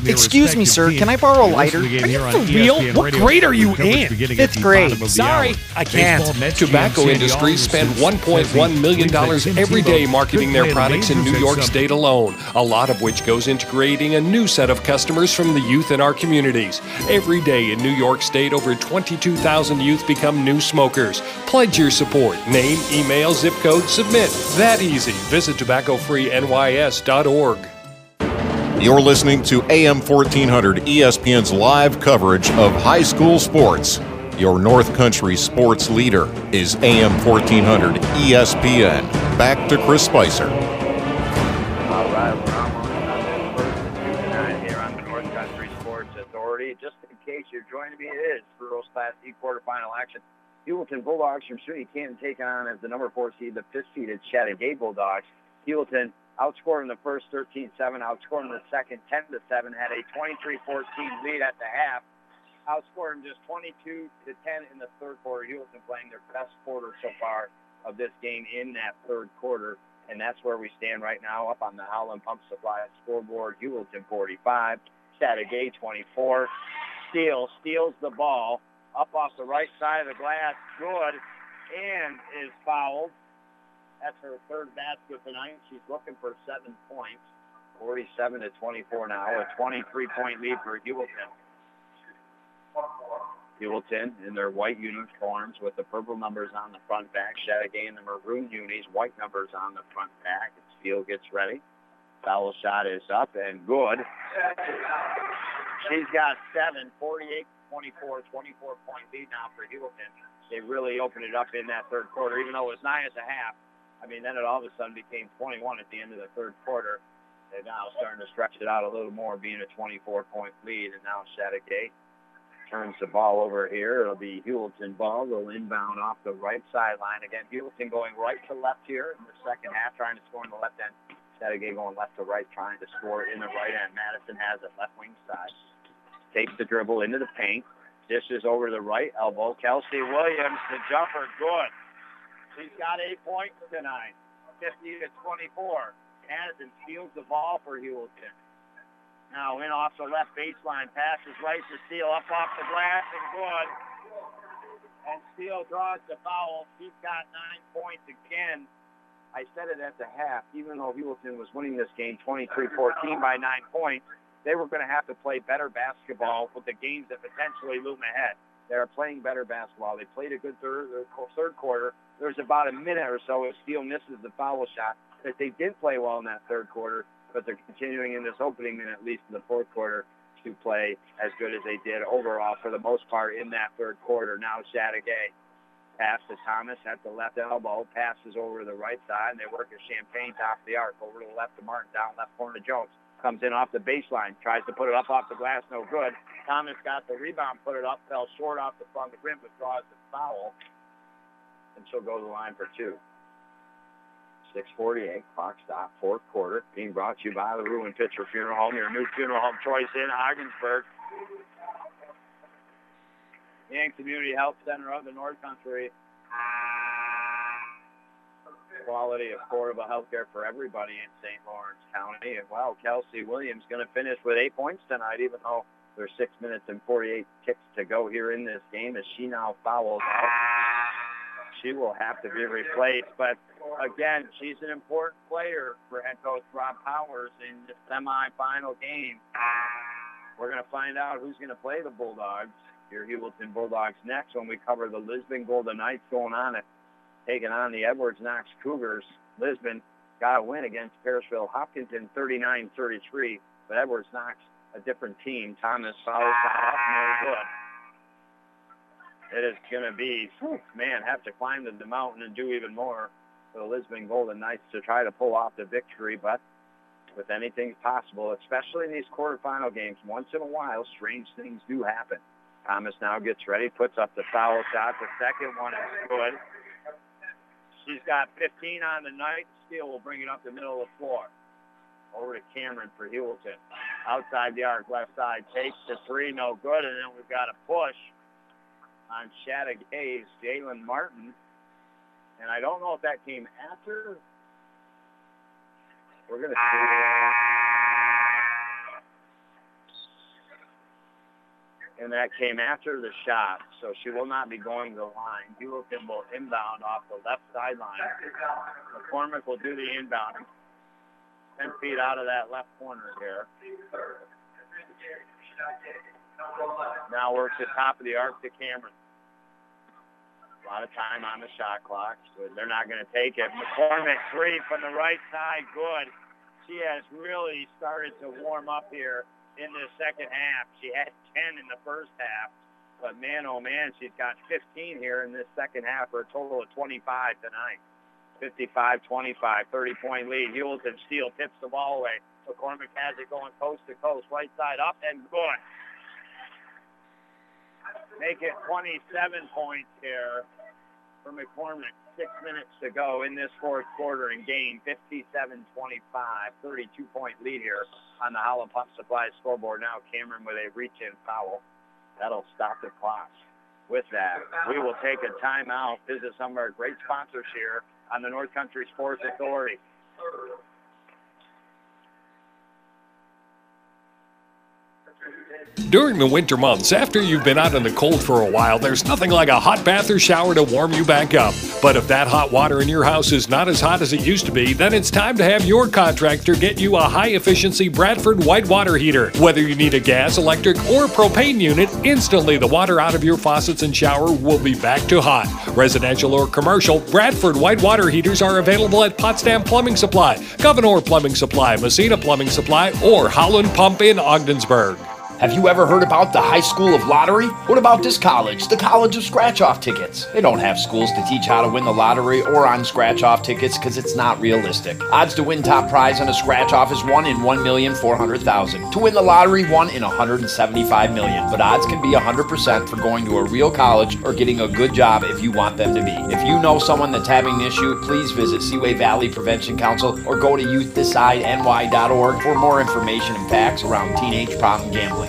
Excuse me, sir, can I borrow a lighter? Are you for real? What grade are you in? Fifth grade. Sorry, I can't. Tobacco industries spend one point one million dollars every day marketing their products in New York State alone, a lot of which goes into creating a new set of customers from the youth in our communities. Every day in New York State, over twenty-two thousand youth become new smokers. Pledge your support. Name, email, zip code, submit. That easy. Visit tobacco free N Y S dot org. You're listening to A M fourteen hundred, E S P N's live coverage of high school sports. Your North Country sports leader is A M fourteen hundred, E S P N. Back to Chris Spicer. All right. Just in case you're joining me, it is Rural Class E quarterfinal action. Heuvelton Bulldogs from Sri Canton taking on as the number four seed, the fifth seeded Chateaugay Bulldogs. Heuvelton outscored in the first thirteen seven, outscored in the second ten to seven, had a twenty-three fourteen lead at the half, outscored in just twenty-two to ten in the third quarter. Heuvelton playing their best quarter so far of this game in that third quarter, and that's where we stand right now up on the Holland Pump Supply scoreboard. Heuvelton forty-five. Chateaugay twenty-four. Steele steals the ball up off the right side of the glass. Good. And is fouled. That's her third basket tonight. She's looking for seven points. forty-seven to twenty-four now. A twenty-three point lead for Heuvelton. Heuvelton in their white uniforms with the purple numbers on the front back. Chateaugay in the maroon unis, white numbers on the front back. Steele gets ready. Foul shot is up and good. She's got seven, forty-eight twenty-four, twenty-four point lead now for Heuvelton. They really opened it up in that third quarter, even though it was nine at the half. I mean, then it all of a sudden became twenty-one at the end of the third quarter. They're now starting to stretch it out a little more, being a twenty-four point lead, and now Chateaugay turns the ball over here. It'll be Heuvelton ball. They'll inbound off the right sideline. Again, Heuvelton going right to left here in the second half, trying to score in the left end. Chateaugay going left to right, trying to score in the right end. Madison has it left wing side. Takes the dribble into the paint. Dishes over the right elbow. Kelsey Williams, the jumper, good. She's got eight points tonight. fifty to twenty-four. Madison steals the ball for Heuvelton. Now in off the left baseline. Passes right to Steele. Up off the glass and good. And Steele draws the foul. She's got nine points again. I said it at the half, even though Heuvelton was winning this game twenty-three fourteen by nine points, they were going to have to play better basketball with the games that potentially loom ahead. They are playing better basketball. They played a good third, third quarter. There was about a minute or so if Steele misses the foul shot that they did play well in that third quarter, but they're continuing in this opening minute, at least in the fourth quarter, to play as good as they did overall for the most part in that third quarter. Now Chateaugay. Pass to Thomas at the left elbow. Passes over to the right side, and they work a champagne top of the arc. Over to the left to Martin, down left corner to Jones. Comes in off the baseline. Tries to put it up off the glass, no good. Thomas got the rebound, put it up, fell short off the front of the rim, but draws the foul. And she'll go to the line for two. six forty-eight, clock stop, fourth quarter. Being brought to you by the Rue and Pitcher Funeral Home, your new funeral home choice in Ogdensburg. And Community Health Center of the North Country. Well, quality, affordable health care for everybody in Saint Lawrence County. And, wow, Kelsey Williams going to finish with eight points tonight, even though there's six minutes and forty-eight ticks to go here in this game as she now fouls out. She will have to be replaced. But, again, she's an important player for head coach Rob Powers in the semifinal game. We're going to find out who's going to play the Bulldogs, your Heuvelton Bulldogs, next when we cover the Lisbon Golden Knights going on at taking on the Edwards Knox Cougars. Lisbon got a win against Parisville Hopkinton thirty-nine thirty-three, but Edwards Knox, a different team. Thomas fouls out, no good. It is going to be, man, have to climb the mountain and do even more for the Lisbon Golden Knights to try to pull off the victory, but with anything's possible, especially in these quarterfinal games, once in a while, strange things do happen. Thomas now gets ready, puts up the foul shot. The second one is good. She's got fifteen on the night. Steele will bring it up the middle of the floor. Over to Cameron for Hewelton. Outside the arc, left side. Takes the three, no good. And then we've got a push on Chateaugay's Jalen Martin. And I don't know if that came after. We're going to see. And that came after the shot. So she will not be going to the line. Hewelton will inbound off the left sideline. McCormick will do the inbound. ten feet out of that left corner here. Now works the top of the arc to Cameron. A lot of time on the shot clock, so they're not going to take it. McCormick three from the right side, good. She has really started to warm up here in the second half. She had ten in the first half. But, man, oh, man, she's got fifteen here in this second half for a total of twenty-five tonight. fifty-five twenty-five, thirty-point lead. Hewelton Steele tips the ball away. McCormick has it going coast to coast. Right side up and good. Make it twenty-seven points here for McCormick. Six minutes to go in this fourth quarter and gain fifty-seven twenty-five, thirty-two-point lead here on the Holland Pump Supply scoreboard. Now Cameron with a reach-in foul. That'll stop the clock. With that, we will take a timeout. Visit some of our great sponsors here on the North Country Sports Authority. During the winter months, after you've been out in the cold for a while, there's nothing like a hot bath or shower to warm you back up. But if that hot water in your house is not as hot as it used to be, then it's time to have your contractor get you a high-efficiency Bradford White water heater. Whether you need a gas, electric, or propane unit, instantly the water out of your faucets and shower will be back to hot. Residential or commercial, Bradford White water heaters are available at Potsdam Plumbing Supply, Governor Plumbing Supply, Messina Plumbing Supply, or Holland Pump in Ogdensburg. Have you ever heard about the High School of Lottery? What about this college, the College of Scratch-Off Tickets? They don't have schools to teach how to win the lottery or on scratch-off tickets because it's not realistic. Odds to win top prize on a scratch-off is one in one million four hundred thousand. To win the lottery, one in one hundred seventy-five million. But odds can be one hundred percent for going to a real college or getting a good job if you want them to be. If you know someone that's having an issue, please visit Seaway Valley Prevention Council or go to Youth Decide N Y dot org for more information and facts around teenage problem gambling.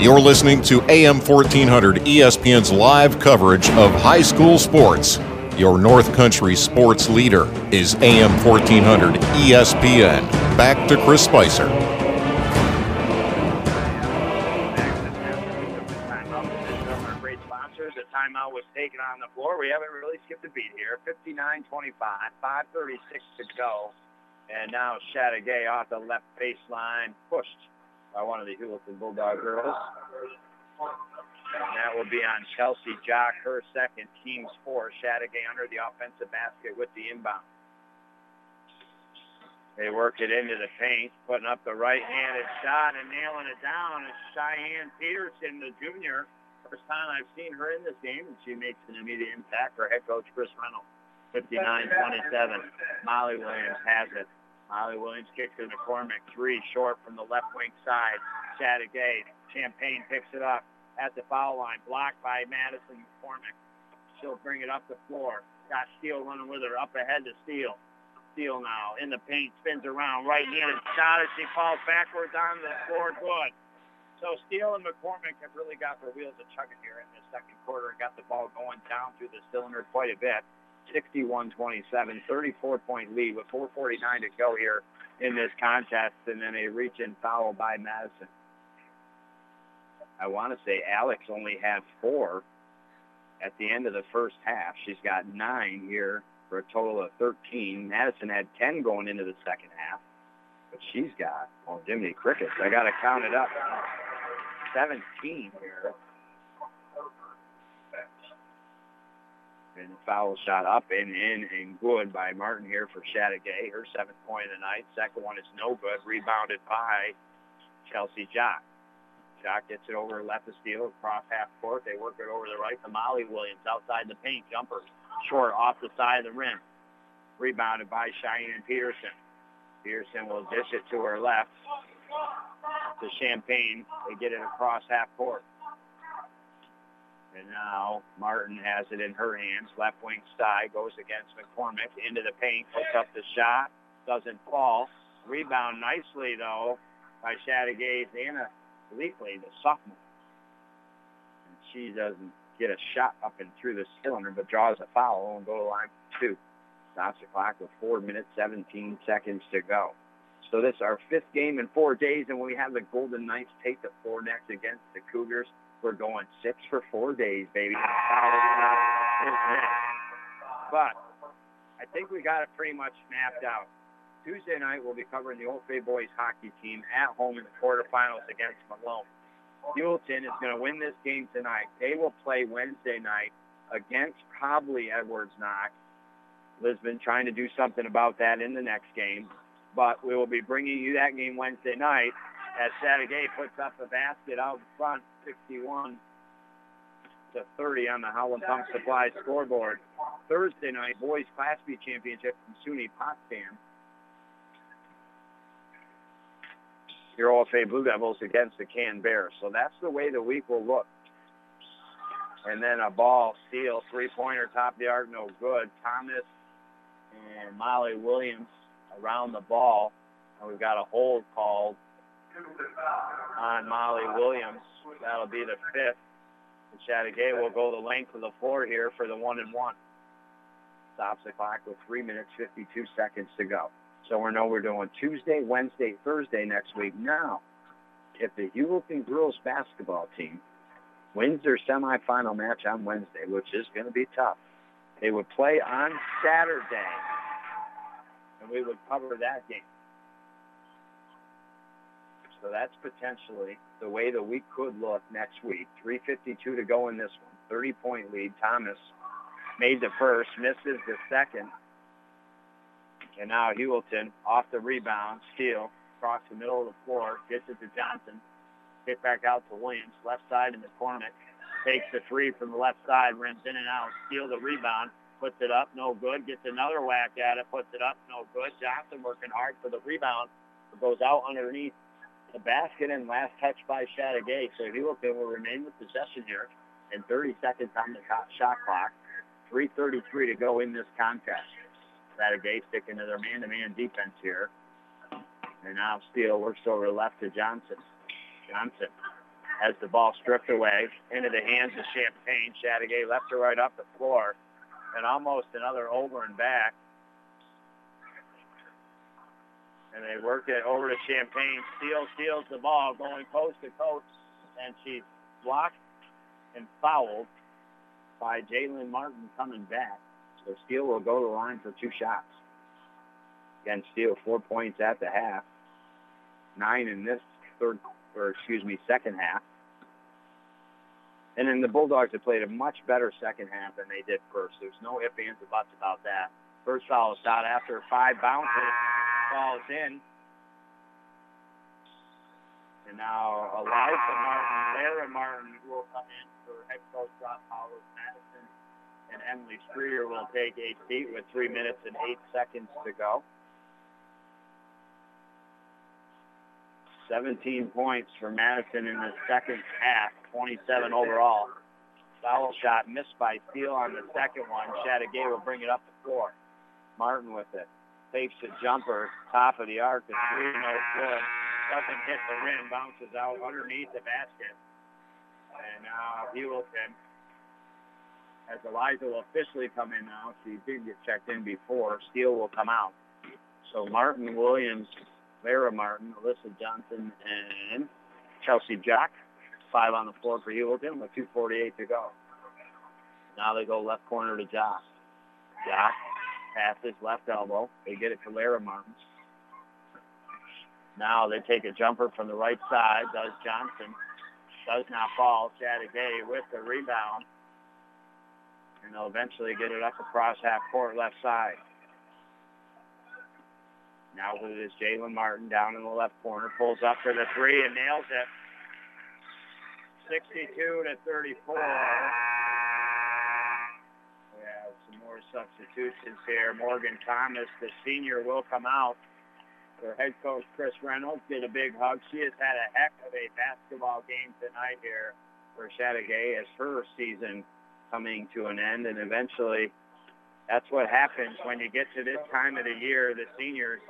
You're listening to A M fourteen hundred E S P N's live coverage of high school sports. Your North Country sports leader is A M fourteen hundred E S P N. Back to Chris Spicer. Great sponsors. The timeout was taken on the floor. We haven't really skipped a beat here. fifty-nine twenty-five, five thirty-six to go. And now Chateaugay off the left baseline, pushed by one of the Heuvelton Bulldog girls. And that will be on Chelsea Jock, her second, team's four. Chateaugay under the offensive basket with the inbound. They work it into the paint, putting up the right-handed shot and nailing it down. It's Cheyenne Peterson, the junior. First time I've seen her in this game, and she makes an immediate impact for head coach Chris Reynolds. fifty-nine twenty-seven. Molly Williams has it. Molly Williams kicks to McCormick, three short from the left wing side. Chateaugay. Champagne picks it up at the foul line. Blocked by Madison McCormick. She'll bring it up the floor. Got Steele running with her. Up ahead to Steele. Steele now in the paint. Spins around. Right-handed shot as she falls backwards on the floor. Good. So Steele and McCormick have really got their wheels a-chugging here in the second quarter and got the ball going down through the cylinder quite a bit. sixty-one twenty-seven, thirty-four point lead with four forty-nine to go here in this contest, and then a reach-in foul by Madison. I want to say Alex only had four at the end of the first half. She's got nine here for a total of thirteen. Madison had ten going into the second half, but she's got, well, Dimity Crickets. I got to count it up. seventeen here. And the foul shot up and in and good by Martin here for Chateaugay. Her seventh point of the night. Second one is no good. Rebounded by Chelsea Jock. Jock gets it over left of Steele across half court. They work it over the right to Molly Williams outside the paint. Jumper short off the side of the rim. Rebounded by Cheyenne Peterson. Peterson will dish it to her left. To Champagne. They get it across half court. And now Martin has it in her hands. Left wing side goes against McCormick into the paint. Puts up the shot. Doesn't fall. Rebound nicely, though, by Chateaugay's Anna Leakley, the sophomore. And she doesn't get a shot up and through the cylinder, but draws a foul and goes to line two. Stops the clock with four minutes, seventeen seconds to go. So this is our fifth game in four days, and when we have the Golden Knights take the floor next against the Cougars, we're going six for four days, baby. But I think we got it pretty much mapped out. Tuesday night, we'll be covering the O F A boys hockey team at home in the quarterfinals against Malone. Heuvelton is going to win this game tonight. They will play Wednesday night against probably Edwards Knox. Lisbon trying to do something about that in the next game. But we will be bringing you that game Wednesday night as Saturday puts up a basket out front, sixty-one to thirty on the Holland Pump Supply scoreboard. Thursday night, Boys Class B Championship from SUNY Potsdam. Your O F A Blue Devils against the Can Bears. So that's the way the week will look. And then a ball, steal, three-pointer, top of the arc, no good. Thomas and Molly Williams around the ball. And we've got a hold called on Molly Williams. That'll be the fifth. And Chateaugay will go the length of the floor here for the one and one. Stops the clock with three minutes, fifty-two seconds to go. So we know we're doing Tuesday, Wednesday, Thursday next week. Now, if the Heuvelton girls basketball team wins their semifinal match on Wednesday, which is going to be tough, they would play on Saturday, and we would cover that game. So that's potentially the way the week could look next week. three fifty-two to go in this one. thirty-point lead. Thomas made the first, misses the second. And now Heuvelton off the rebound. Steele across the middle of the floor. Gets it to Johnson. Kick back out to Williams. Left side in the corner. Takes the three from the left side. Rims in and out. Steele the rebound. Puts it up. No good. Gets another whack at it. Puts it up. No good. Johnson working hard for the rebound. It goes out underneath the basket and last touch by Chateaugay. So Heuvelton will remain with possession here in thirty seconds on the shot clock. three thirty-three to go in this contest. Chateaugay sticking to their man-to-man defense here. And now Steele works over left to Johnson. Johnson has the ball stripped away into the hands of Champagne. Chateaugay left to right up the floor. And almost another over and back. And they work it over to Champagne. Steele steals the ball going coast to coast. And she's blocked and fouled by Jalen Martin coming back. So Steele will go to the line for two shots. Again, Steele four points at the half. Nine in this third, or excuse me, second half. And then the Bulldogs have played a much better second half than they did first. There's no ifs, ands, or buts about that. First foul shot after five bounces. Falls in. And now Eliza Martin, Lara Martin will come in for head coach Rob Powell's Madison and Emily Spreer will take eight feet with three minutes and eight seconds to go. seventeen points for Madison in the second half, twenty-seven overall. Foul shot missed by Steele on the second one. Chateaugay will bring it up to four. Martin with it. Takes a jumper, top of the arc. It's really no good. Doesn't hit the rim, bounces out underneath the basket. And now uh, Heuvelton, as Eliza will officially come in now. She did get checked in before. Steele will come out. So Martin Williams, Vera Martin, Alyssa Johnson, and Chelsea Jack. Five on the floor for Heuvelton with two forty-eight to go. Now they go left corner to Josh. Josh passes left elbow. They get it to Lara Martin. Now they take a jumper from the right side. Does Johnson. Does not fall. Chateaugay with the rebound. And they'll eventually get it up across half court left side. Now it is Jalen Martin down in the left corner. Pulls up for the three and nails it. sixty-two to thirty-four. We have some more substitutions here. Morgan Thomas, the senior, will come out. Her head coach, Chris Reynolds, did a big hug. She has had a heck of a basketball game tonight here for Chateaugay as her season coming to an end. And eventually, that's what happens when you get to this time of the year. The seniors,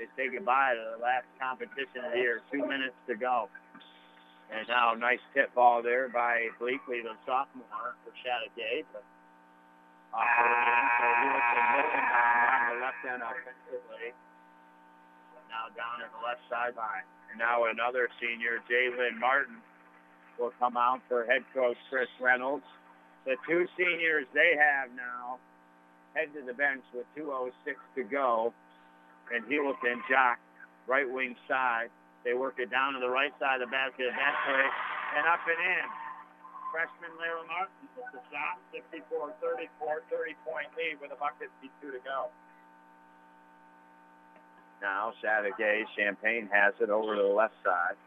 they say goodbye to the last competition of the year. Two minutes to go. And now, nice tip ball there by Bleakley, the sophomore for Chateaugay. But off the end, so Heuvelton missing on the left end offensively. Now down at the left sideline. And now another senior, Jalen Martin, will come out for head coach Chris Reynolds. The two seniors they have now head to the bench with two oh six to go. And Heuvelton, Jock, right wing side. They work it down to the right side of the basket, that play, and up and in. Freshman Lara Martin with the shot, sixty-four thirty-four, thirty-point lead with a bucket, fifty-two to go. Now Chateaugay, Champagne has it over to the left side.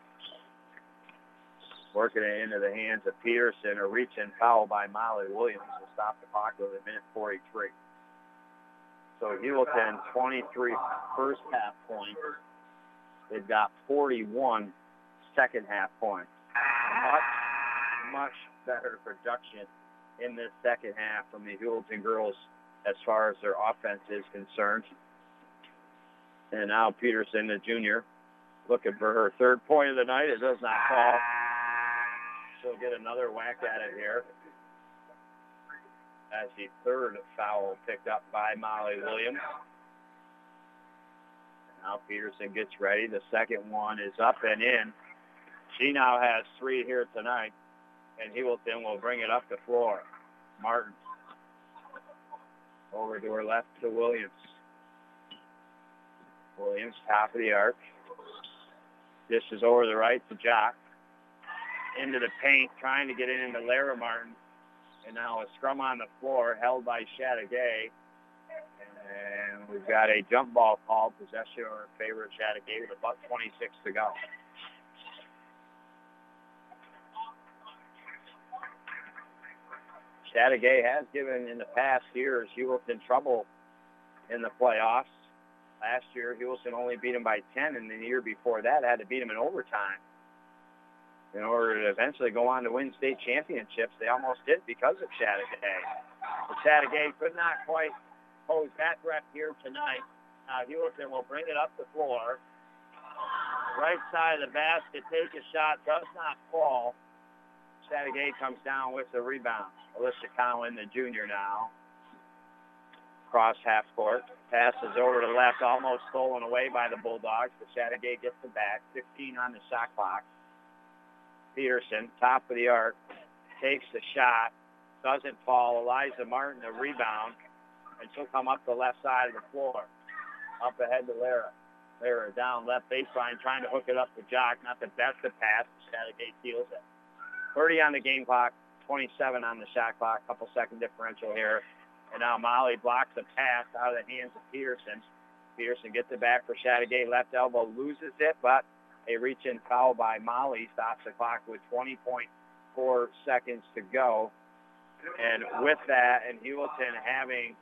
Working it into the hands of Peterson, a reach-in foul by Molly Williams to stop the clock with a minute forty-three. So Heuvelton, twenty-three first half points. They've got forty-one second half points. Much, much better production in this second half from the Heuvelton girls as far as their offense is concerned. And now Peterson, the junior, looking for her third point of the night. It does not fall. She'll get another whack at it here. As the third foul picked up by Molly Williams. Now Peterson gets ready. The second one is up and in. She now has three here tonight, and Heuvelton will bring it up the floor. Martin over to her left to Williams. Williams, top of the arc. This is over the right to Jock. Into the paint, trying to get it into Lara Martin. And now a scrum on the floor held by Chateaugay. And we've got a jump ball call, possession or in favor of Chateaugay with about twenty-six to go. Chateaugay has given in the past years Heuvelton trouble in the playoffs. Last year, Heuvelton only beat him by ten, and the year before that had to beat him in overtime. In order to eventually go on to win state championships, they almost did because of Chateaugay. But Chateaugay could not quite pose that threat here tonight. Now, Heuvelton will bring it up the floor. Right side of the basket, take a shot, does not fall. Chateaugay comes down with the rebound. Alyssa Cowan, the junior now. Cross half court. Passes over to the left, almost stolen away by the Bulldogs. But Chateaugay gets it back. fifteen on the shot clock. Peterson, top of the arc, takes the shot. Doesn't fall. Eliza Martin, the rebound. And she'll come up the left side of the floor. Up ahead to Lara. Lara down left baseline, trying to hook it up to Jock. Not the best of pass. Chateaugay steals it. thirty on the game clock, twenty-seven on the shot clock. Couple second differential here. And now Molly blocks a pass out of the hands of Peterson. Peterson gets it back for Chateaugay. Left elbow loses it, but a reach-in foul by Molly stops the clock with twenty point four seconds to go. And with that, and Heuvelton having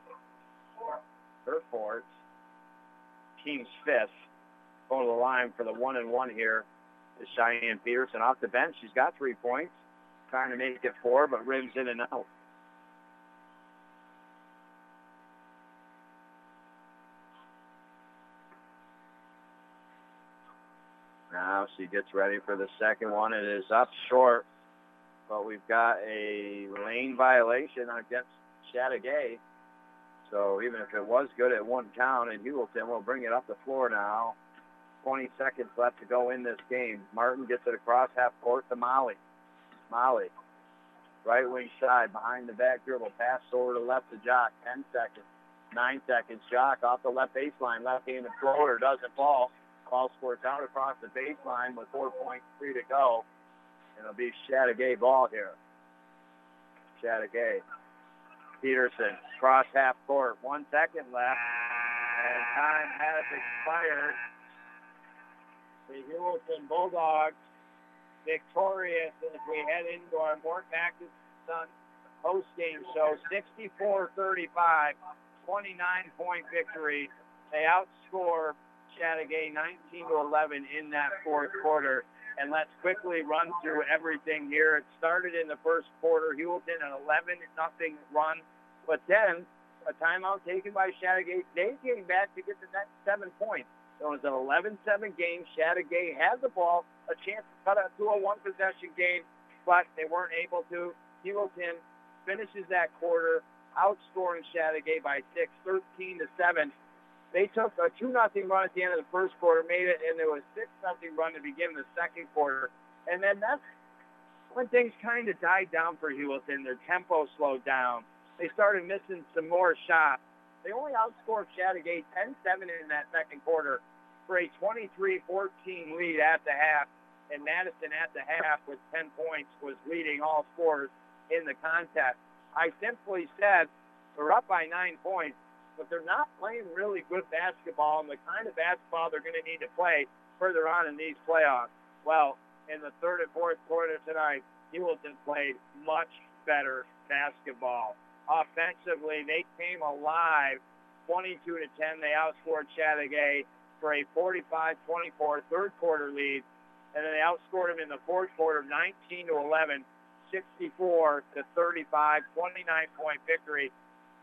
her forts, team's fifth, going to the line for the one and one here is Cheyenne Peterson. Off the bench, she's got three points. Trying to make it four, but rims in and out. Now she gets ready for the second one. It is up short, but we've got a lane violation against Chateaugay. So even if it was good, it wouldn't count, and Heuvelton will bring it up the floor now. twenty seconds left to go in this game. Martin gets it across half court to Molly. Molly, right wing side, behind the back dribble, pass over to left to Jock. Ten seconds, nine seconds. Jock off the left baseline, left-handed floater, doesn't fall. Ball squirts out across the baseline with four point three to go. And it'll be Chateaugay ball here. Chateaugay. Peterson, cross half court. One second left. And time has expired. The Heuvelton Bulldogs victorious as we head into our Mort Bacchus and Sons post-game show. sixty-four thirty-five, twenty-nine point victory. They outscore Chateaugay nineteen to eleven in that fourth quarter. And let's quickly run through everything here. It started in the first quarter. Heuvelton an eleven nothing run. But then a timeout taken by Chateaugay. They came back to get the next seven points. So it was an eleven seven game. Chateaugay had the ball, a chance to cut a two oh one possession game, but they weren't able to. Heuvelton finishes that quarter, outscoring Chateaugay by six, thirteen to seven. They took a two nothing run at the end of the first quarter, made it, and there was a six nothing run to begin the second quarter. And then that's when things kind of died down for Heuvelton. Their tempo slowed down. They started missing some more shots. They only outscored Chateaugay ten seven in that second quarter for a twenty-three fourteen lead at the half. And Madison at the half with ten points was leading all scorers in the contest. I simply said they're up by nine points, but they're not playing really good basketball and the kind of basketball they're going to need to play further on in these playoffs. Well, in the third and fourth quarter tonight, Heuvelton played much better basketball. Offensively, they came alive twenty-two to ten. They outscored Chateaugay for a forty-five twenty-four third quarter lead, and then they outscored them in the fourth quarter nineteen to eleven, sixty-four to thirty-five, twenty-nine point victory.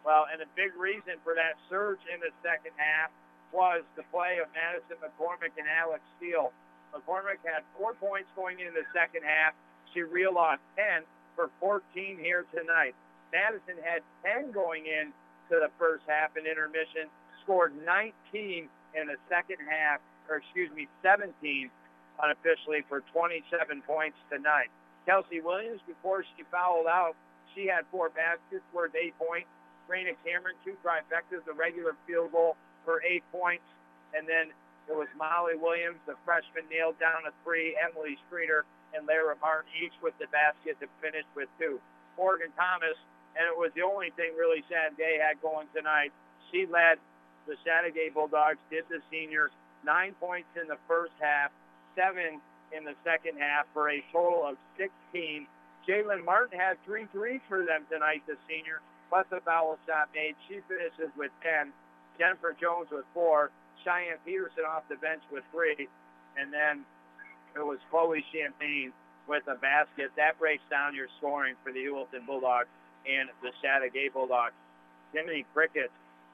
Well, and a big reason for that surge in the second half was the play of Madison McCormick and Alex Steele. McCormick had four points going into the second half. She reeled off ten for fourteen here tonight. Madison had ten going in to the first half in intermission, scored nineteen in the second half, or excuse me, seventeen unofficially for twenty-seven points tonight. Kelsey Williams, before she fouled out, she had four baskets worth eight points. Raina Cameron, two trifectas, the regular field goal for eight points. And then it was Molly Williams, the freshman, nailed down a three. Emily Streeter and Lara Martin each with the basket to finish with two. Morgan Thomas, and it was the only thing really Chateaugay had going tonight. She led the Chateaugay Bulldogs, did the seniors, nine points in the first half, seven in the second half for a total of sixteen. Jalen Martin had three threes for them tonight, the senior, plus a foul shot made. She finishes with ten. Jennifer Jones with four. Cheyenne Peterson off the bench with three. And then it was Chloe Champagne with a basket. That breaks down your scoring for the Heuvelton Bulldogs and the Chateaugay Bulldogs. Jiminy Cricket,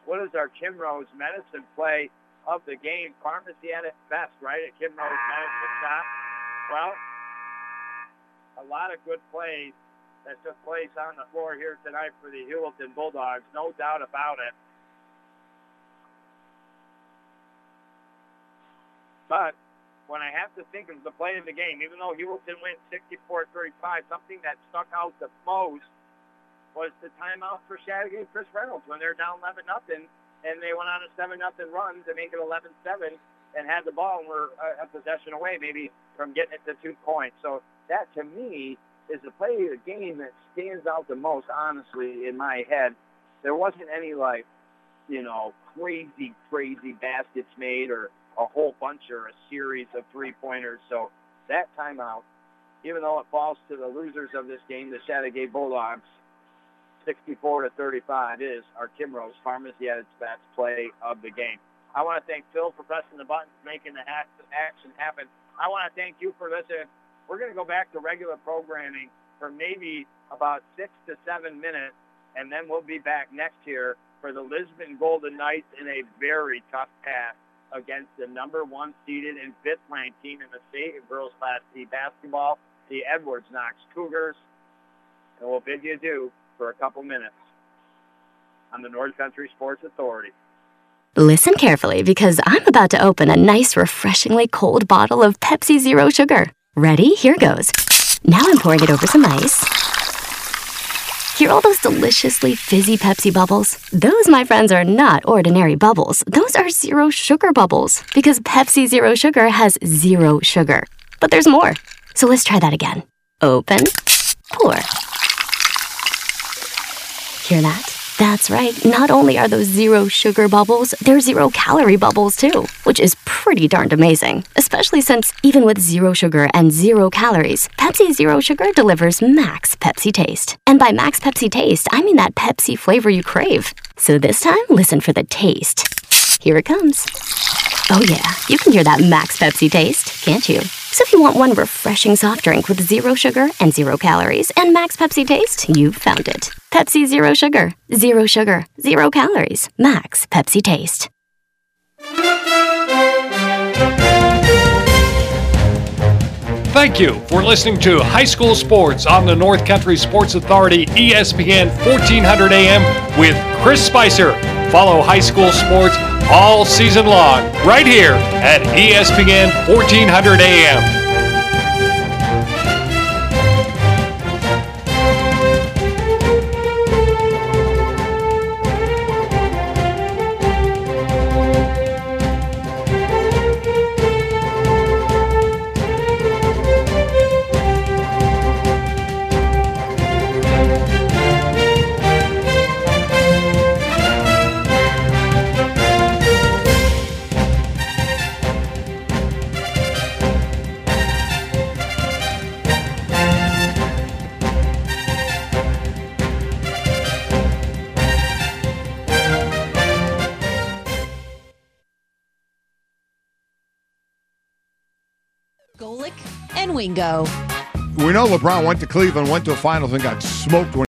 what is our Kim Rose Medicine play of the game? Pharmacy at its best, right? At Kim Rose Medicine shop. Well, a lot of good plays that took place on the floor here tonight for the Heuvelton Bulldogs, no doubt about it. But when I have to think of the play of the game, even though Heuvelton went sixty-four thirty-five, something that stuck out the most was the timeout for Chateaugay Chris Reynolds when they're down eleven nothing, and they went on a seven nothing run to make it eleven seven and had the ball and were a possession away maybe from getting it to two points. So that, to me, is the play of the game that stands out the most, honestly, in my head. There wasn't any, like, you know, crazy, crazy baskets made or a whole bunch or a series of three-pointers. So that timeout, even though it falls to the losers of this game, the Chateaugay Bulldogs, sixty-four to thirty-five is our Kim Rose Pharmacy at its best play of the game. I want to thank Phil for pressing the buttons, making the action happen. I want to thank you for listening. We're going to go back to regular programming for maybe about six to seven minutes, and then we'll be back next year for the Lisbon Golden Knights in a very tough task against the number one seeded and fifth-ranked team in the state in girls' Class C basketball, the Edwards Knox Cougars. And we'll bid you adieu for a couple minutes on the North Country Sports Authority. Listen carefully, because I'm about to open a nice, refreshingly cold bottle of Pepsi Zero Sugar. Ready? Here goes. Now I'm pouring it over some ice. Hear all those deliciously fizzy Pepsi bubbles? Those, my friends, are not ordinary bubbles. Those are zero sugar bubbles, because Pepsi Zero Sugar has zero sugar. But there's more. So let's try that again. Open. Pour. Hear that? That's right. Not only are those zero sugar bubbles, they're zero calorie bubbles too, which is pretty darned amazing, especially since even with zero sugar and zero calories, Pepsi Zero Sugar delivers max Pepsi taste. And by max Pepsi taste, I mean that Pepsi flavor you crave. So this time, listen for the taste. Here it comes. Oh yeah, you can hear that max Pepsi taste, can't you? So if you want one refreshing soft drink with zero sugar and zero calories and max Pepsi taste, you've found it. Pepsi Zero Sugar. Zero sugar. Zero calories. Max Pepsi taste. Thank you for listening to High School Sports on the North Country Sports Authority E S P N fourteen hundred A M with Chris Spicer. Follow High School Sports all season long right here at E S P N fourteen hundred A M. Golick and Wingo. We know LeBron went to Cleveland, went to a finals, and got smoked when